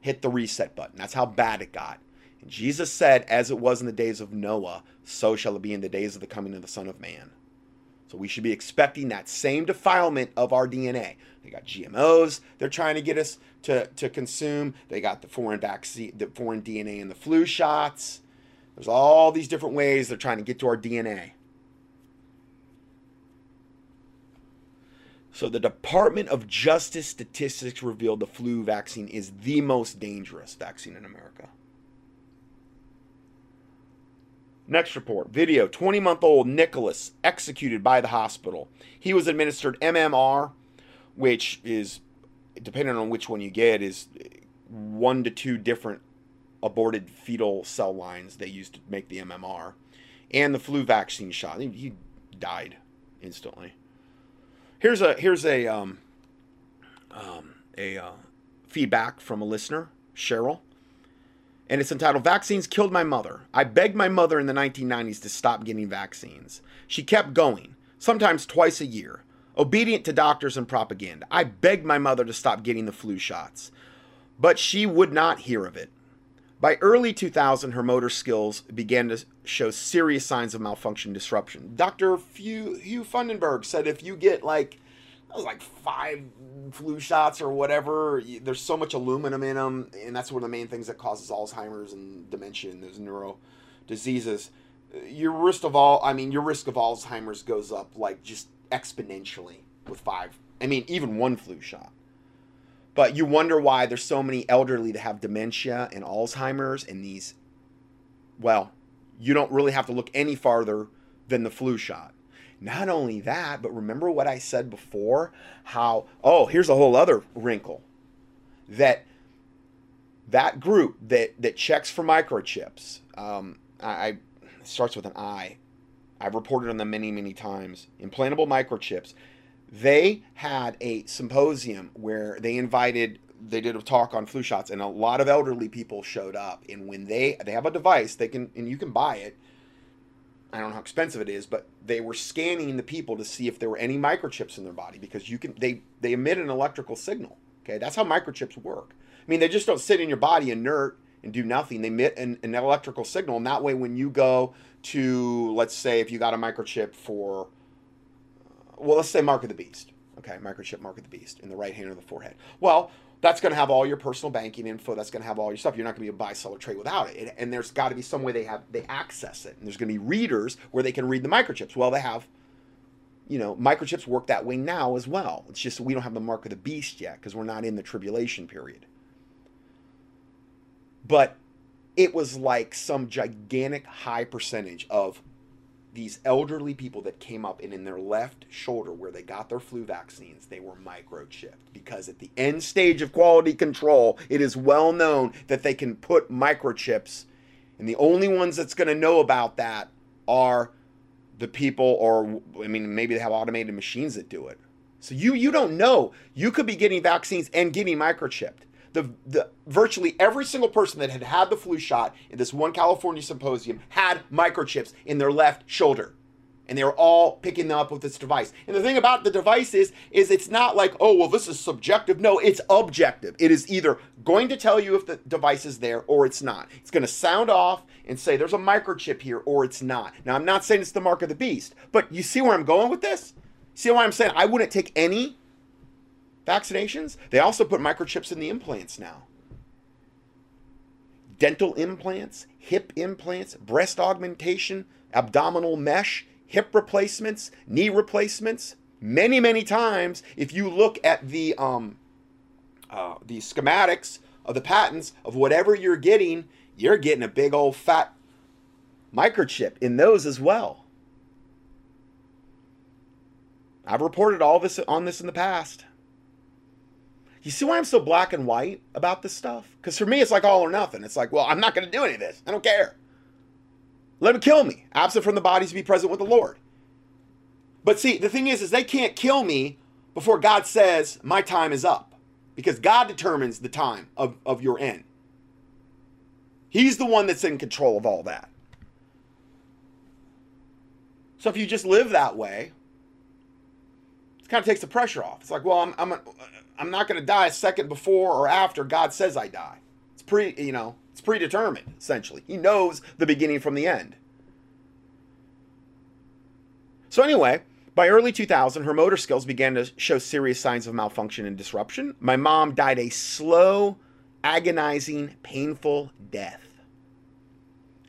Hit the reset button. That's how bad it got. And Jesus said, as it was in the days of Noah, so shall it be in the days of the coming of the Son of Man. So we should be expecting that same defilement of our D N A. They got G M Os they're trying to get us to, to consume. They got the foreign vaccine, the foreign D N A and the flu shots. There's all these different ways they're trying to get to our D N A. So the Department of Justice statistics revealed the flu vaccine is the most dangerous vaccine in America. Next report, video, twenty-month-old Nicholas executed by the hospital. He was administered M M R, which is, depending on which one you get, is one to two different aborted fetal cell lines they used to make the M M R. And the flu vaccine shot. He died instantly. Here's a, here's a, um, um, a uh, feedback from a listener, Cheryl. And it's entitled, Vaccines Killed My Mother. I begged my mother in the nineteen nineties to stop getting vaccines. She kept going, sometimes twice a year, obedient to doctors and propaganda. I begged my mother to stop getting the flu shots, but she would not hear of it. By early two thousand, her motor skills began to show serious signs of malfunction disruption. Doctor Hugh, Hugh Fundenberg said if you get like, that was like five flu shots or whatever. There's so much aluminum in them, and that's one of the main things that causes Alzheimer's and dementia and those neuro diseases. Your risk of all, I mean, your risk of Alzheimer's goes up like just exponentially with five. I mean, even one flu shot. But you wonder why there's so many elderly that have dementia and Alzheimer's and these. Well, you don't really have to look any farther than the flu shot. Not only that, but remember what I said before, how, oh, here's a whole other wrinkle, that that group that, that checks for microchips, um, I, I it starts with an I, I've reported on them many, many times, implantable microchips, they had a symposium where they invited, they did a talk on flu shots, and a lot of elderly people showed up, and when they, they have a device, they can, and you can buy it, I don't know how expensive it is, but they were scanning the people to see if there were any microchips in their body, because you can, they, they emit an electrical signal. Okay. That's how microchips work. I mean, they just don't sit in your body inert and do nothing. They emit an, an electrical signal. And that way, when you go to, let's say, if you got a microchip for, well, let's say Mark of the Beast. Okay. Microchip, Mark of the Beast in the right hand or the forehead. Well, that's going to have all your personal banking info. That's going to have all your stuff. You're not going to be a buy, sell, or trade without it. And there's got to be some way they have, they access it. And there's going to be readers where they can read the microchips. Well, they have, you know, microchips work that way now as well. It's just we don't have the mark of the beast yet because we're not in the tribulation period. But it was like some gigantic high percentage of these elderly people that came up, and in their left shoulder where they got their flu vaccines, they were microchipped, because at the end stage of quality control, it is well known that they can put microchips, and the only ones that's going to know about that are the people are, I mean, maybe they have automated machines that do it. So you you don't know. You could be getting vaccines and getting microchipped. The, the virtually every single person that had had the flu shot in this one California symposium had microchips in their left shoulder. And they were all picking them up with this device. And the thing about the device is, is it's not like, oh, well, this is subjective. No, it's objective. It is either going to tell you if the device is there or it's not. It's going to sound off and say there's a microchip here or it's not. Now, I'm not saying it's the mark of the beast, but you see where I'm going with this? See why I'm saying I wouldn't take any vaccinations? They also put microchips in the implants now. Dental implants, hip implants, breast augmentation, abdominal mesh, hip replacements, knee replacements. Many, many times, if you look at the um, uh, the schematics of the patents of whatever you're getting, you're getting a big old fat microchip in those as well. I've reported all this on this in the past. You see why I'm so black and white about this stuff? Because for me, it's like all or nothing. It's like, well, I'm not going to do any of this. I don't care. Let him kill me. Absent from the body to be present with the Lord. But see, the thing is, is they can't kill me before God says my time is up. Because God determines the time of, of your end. He's the one that's in control of all that. So if you just live that way, it kind of takes the pressure off. It's like, well, I'm, I'm, a, I'm not going to die a second before or after God says I die. It's pretty, you know. It's predetermined, essentially. He knows the beginning from the end. So anyway, by early two thousand, her motor skills began to show serious signs of malfunction and disruption. My mom died a slow, agonizing, painful death.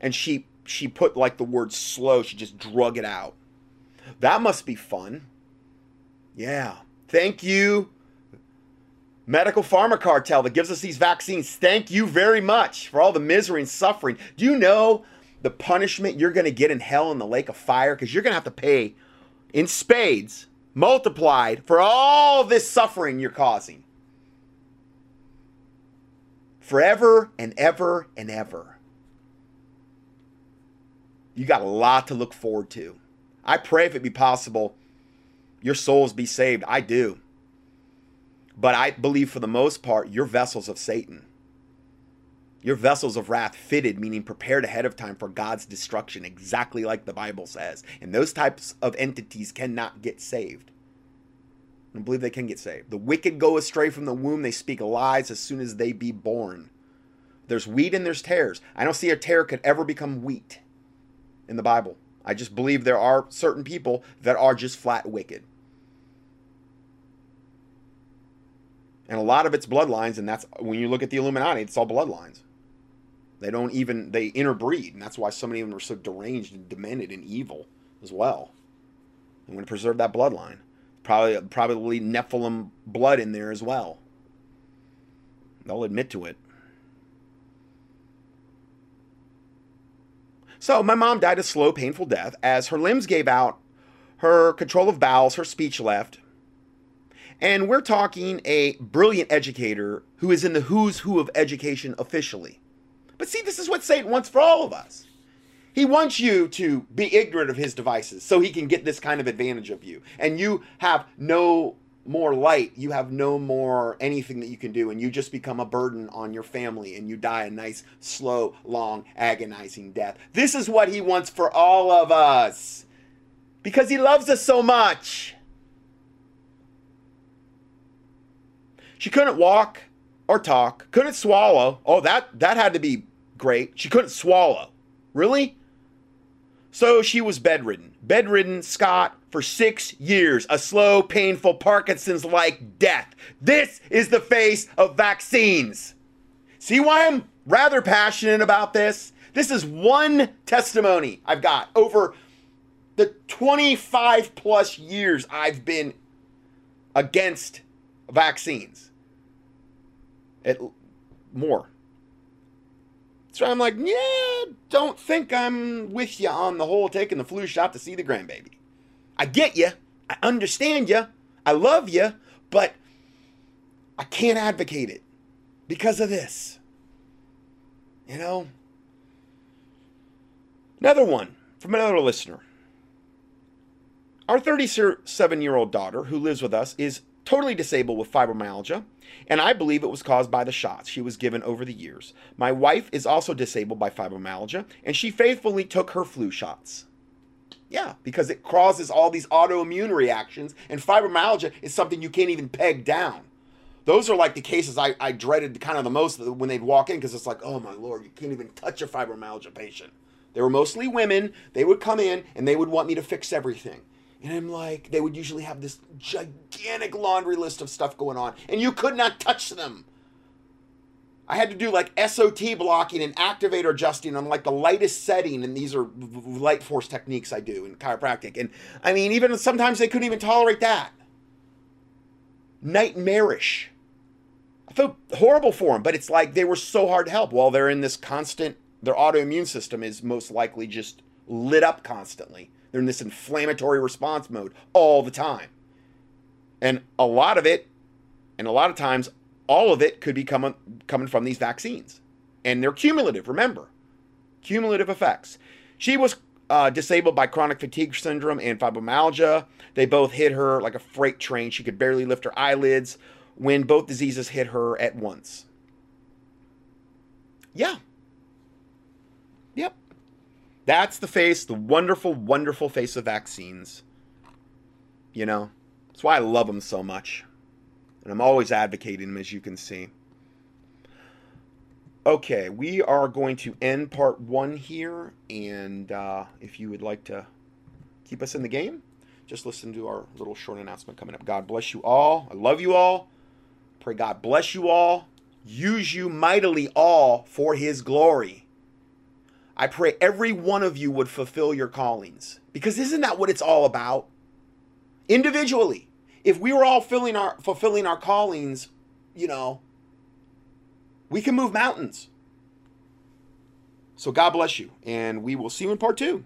And she, she put like the word slow. She just drug it out. That must be fun. Yeah. Thank you, medical pharma cartel that gives us these vaccines. Thank you very much for all the misery and suffering. Do you know the punishment you're going to get in hell in the lake of fire? Because you're going to have to pay in spades, multiplied, for all this suffering you're causing. Forever and ever and ever. You got a lot to look forward to. I pray, if it be possible, your souls be saved. I do. But I believe, for the most part, you're vessels of Satan. You're vessels of wrath, fitted, meaning prepared ahead of time for God's destruction, exactly like the Bible says. And those types of entities cannot get saved. I don't believe they can get saved. The wicked go astray from the womb. They speak lies as soon as they be born. There's wheat and there's tares. I don't see a tare could ever become wheat in the Bible. I just believe there are certain people that are just flat wicked. And a lot of it's bloodlines, and that's when you look at the Illuminati, it's all bloodlines. They don't even, they interbreed, and that's why so many of them are so deranged and demented and evil as well. I'm going to preserve that bloodline. Probably, probably Nephilim blood in there as well. They'll admit to it. So my mom died a slow, painful death as her limbs gave out, her control of bowels, her speech left. And we're talking a brilliant educator who is in the who's who of education officially. But see, this is what Satan wants for all of us. He wants you to be ignorant of his devices so he can get this kind of advantage of you. And you have no more light. You have no more anything that you can do. And you just become a burden on your family. And you die a nice, slow, long, agonizing death. This is what he wants for all of us. Because he loves us so much. She couldn't walk or talk, couldn't swallow. Oh, that, that had to be great. She couldn't swallow. Really? So she was bedridden. Bedridden, Scott, for six years. A slow, painful, Parkinson's-like death. This is the face of vaccines. See why I'm rather passionate about this? This is one testimony I've got over the twenty-five plus years I've been against vaccines. It more. So I'm like, yeah, don't think I'm with you on the whole taking the flu shot to see the grandbaby. I get you. I understand you. I love you, but I can't advocate it because of this. You know? Another one from another listener. Our thirty-seven-year-old daughter who lives with us is totally disabled with fibromyalgia, and I believe it was caused by the shots she was given over the years. My wife is also disabled by fibromyalgia, and she faithfully took her flu shots. Yeah, because it causes all these autoimmune reactions, and fibromyalgia is something you can't even peg down. Those are like the cases I, I dreaded kind of the most when they'd walk in, because it's like, oh my Lord, you can't even touch a fibromyalgia patient. They were mostly women. They would come in and they would want me to fix everything. And I'm like, they would usually have this gigantic laundry list of stuff going on, and you could not touch them. I had to do like S O T blocking and activator adjusting on like the lightest setting, and these are light force techniques I do in chiropractic. And I mean, even sometimes they couldn't even tolerate that. Nightmarish. I felt horrible for them, but it's like they were so hard to help while they're in this constant, their autoimmune system is most likely just lit up constantly. They're in this inflammatory response mode all the time. And a lot of it, and a lot of times, all of it could be coming, coming from these vaccines. And they're cumulative, remember. Cumulative effects. She was uh, disabled by chronic fatigue syndrome and fibromyalgia. They both hit her like a freight train. She could barely lift her eyelids when both diseases hit her at once. Yeah. Yep. That's the face, the wonderful, wonderful face of vaccines. You know, that's why I love them so much. And I'm always advocating them, as you can see. Okay, we are going to end part one here. And uh, if you would like to keep us in the game, just listen to our little short announcement coming up. God bless you all. I love you all. Pray God bless you all. Use you mightily all for his glory. I pray every one of you would fulfill your callings. Because isn't that what it's all about? Individually. If we were all filling our, fulfilling our callings, you know, we can move mountains. So God bless you, and we will see you in part two.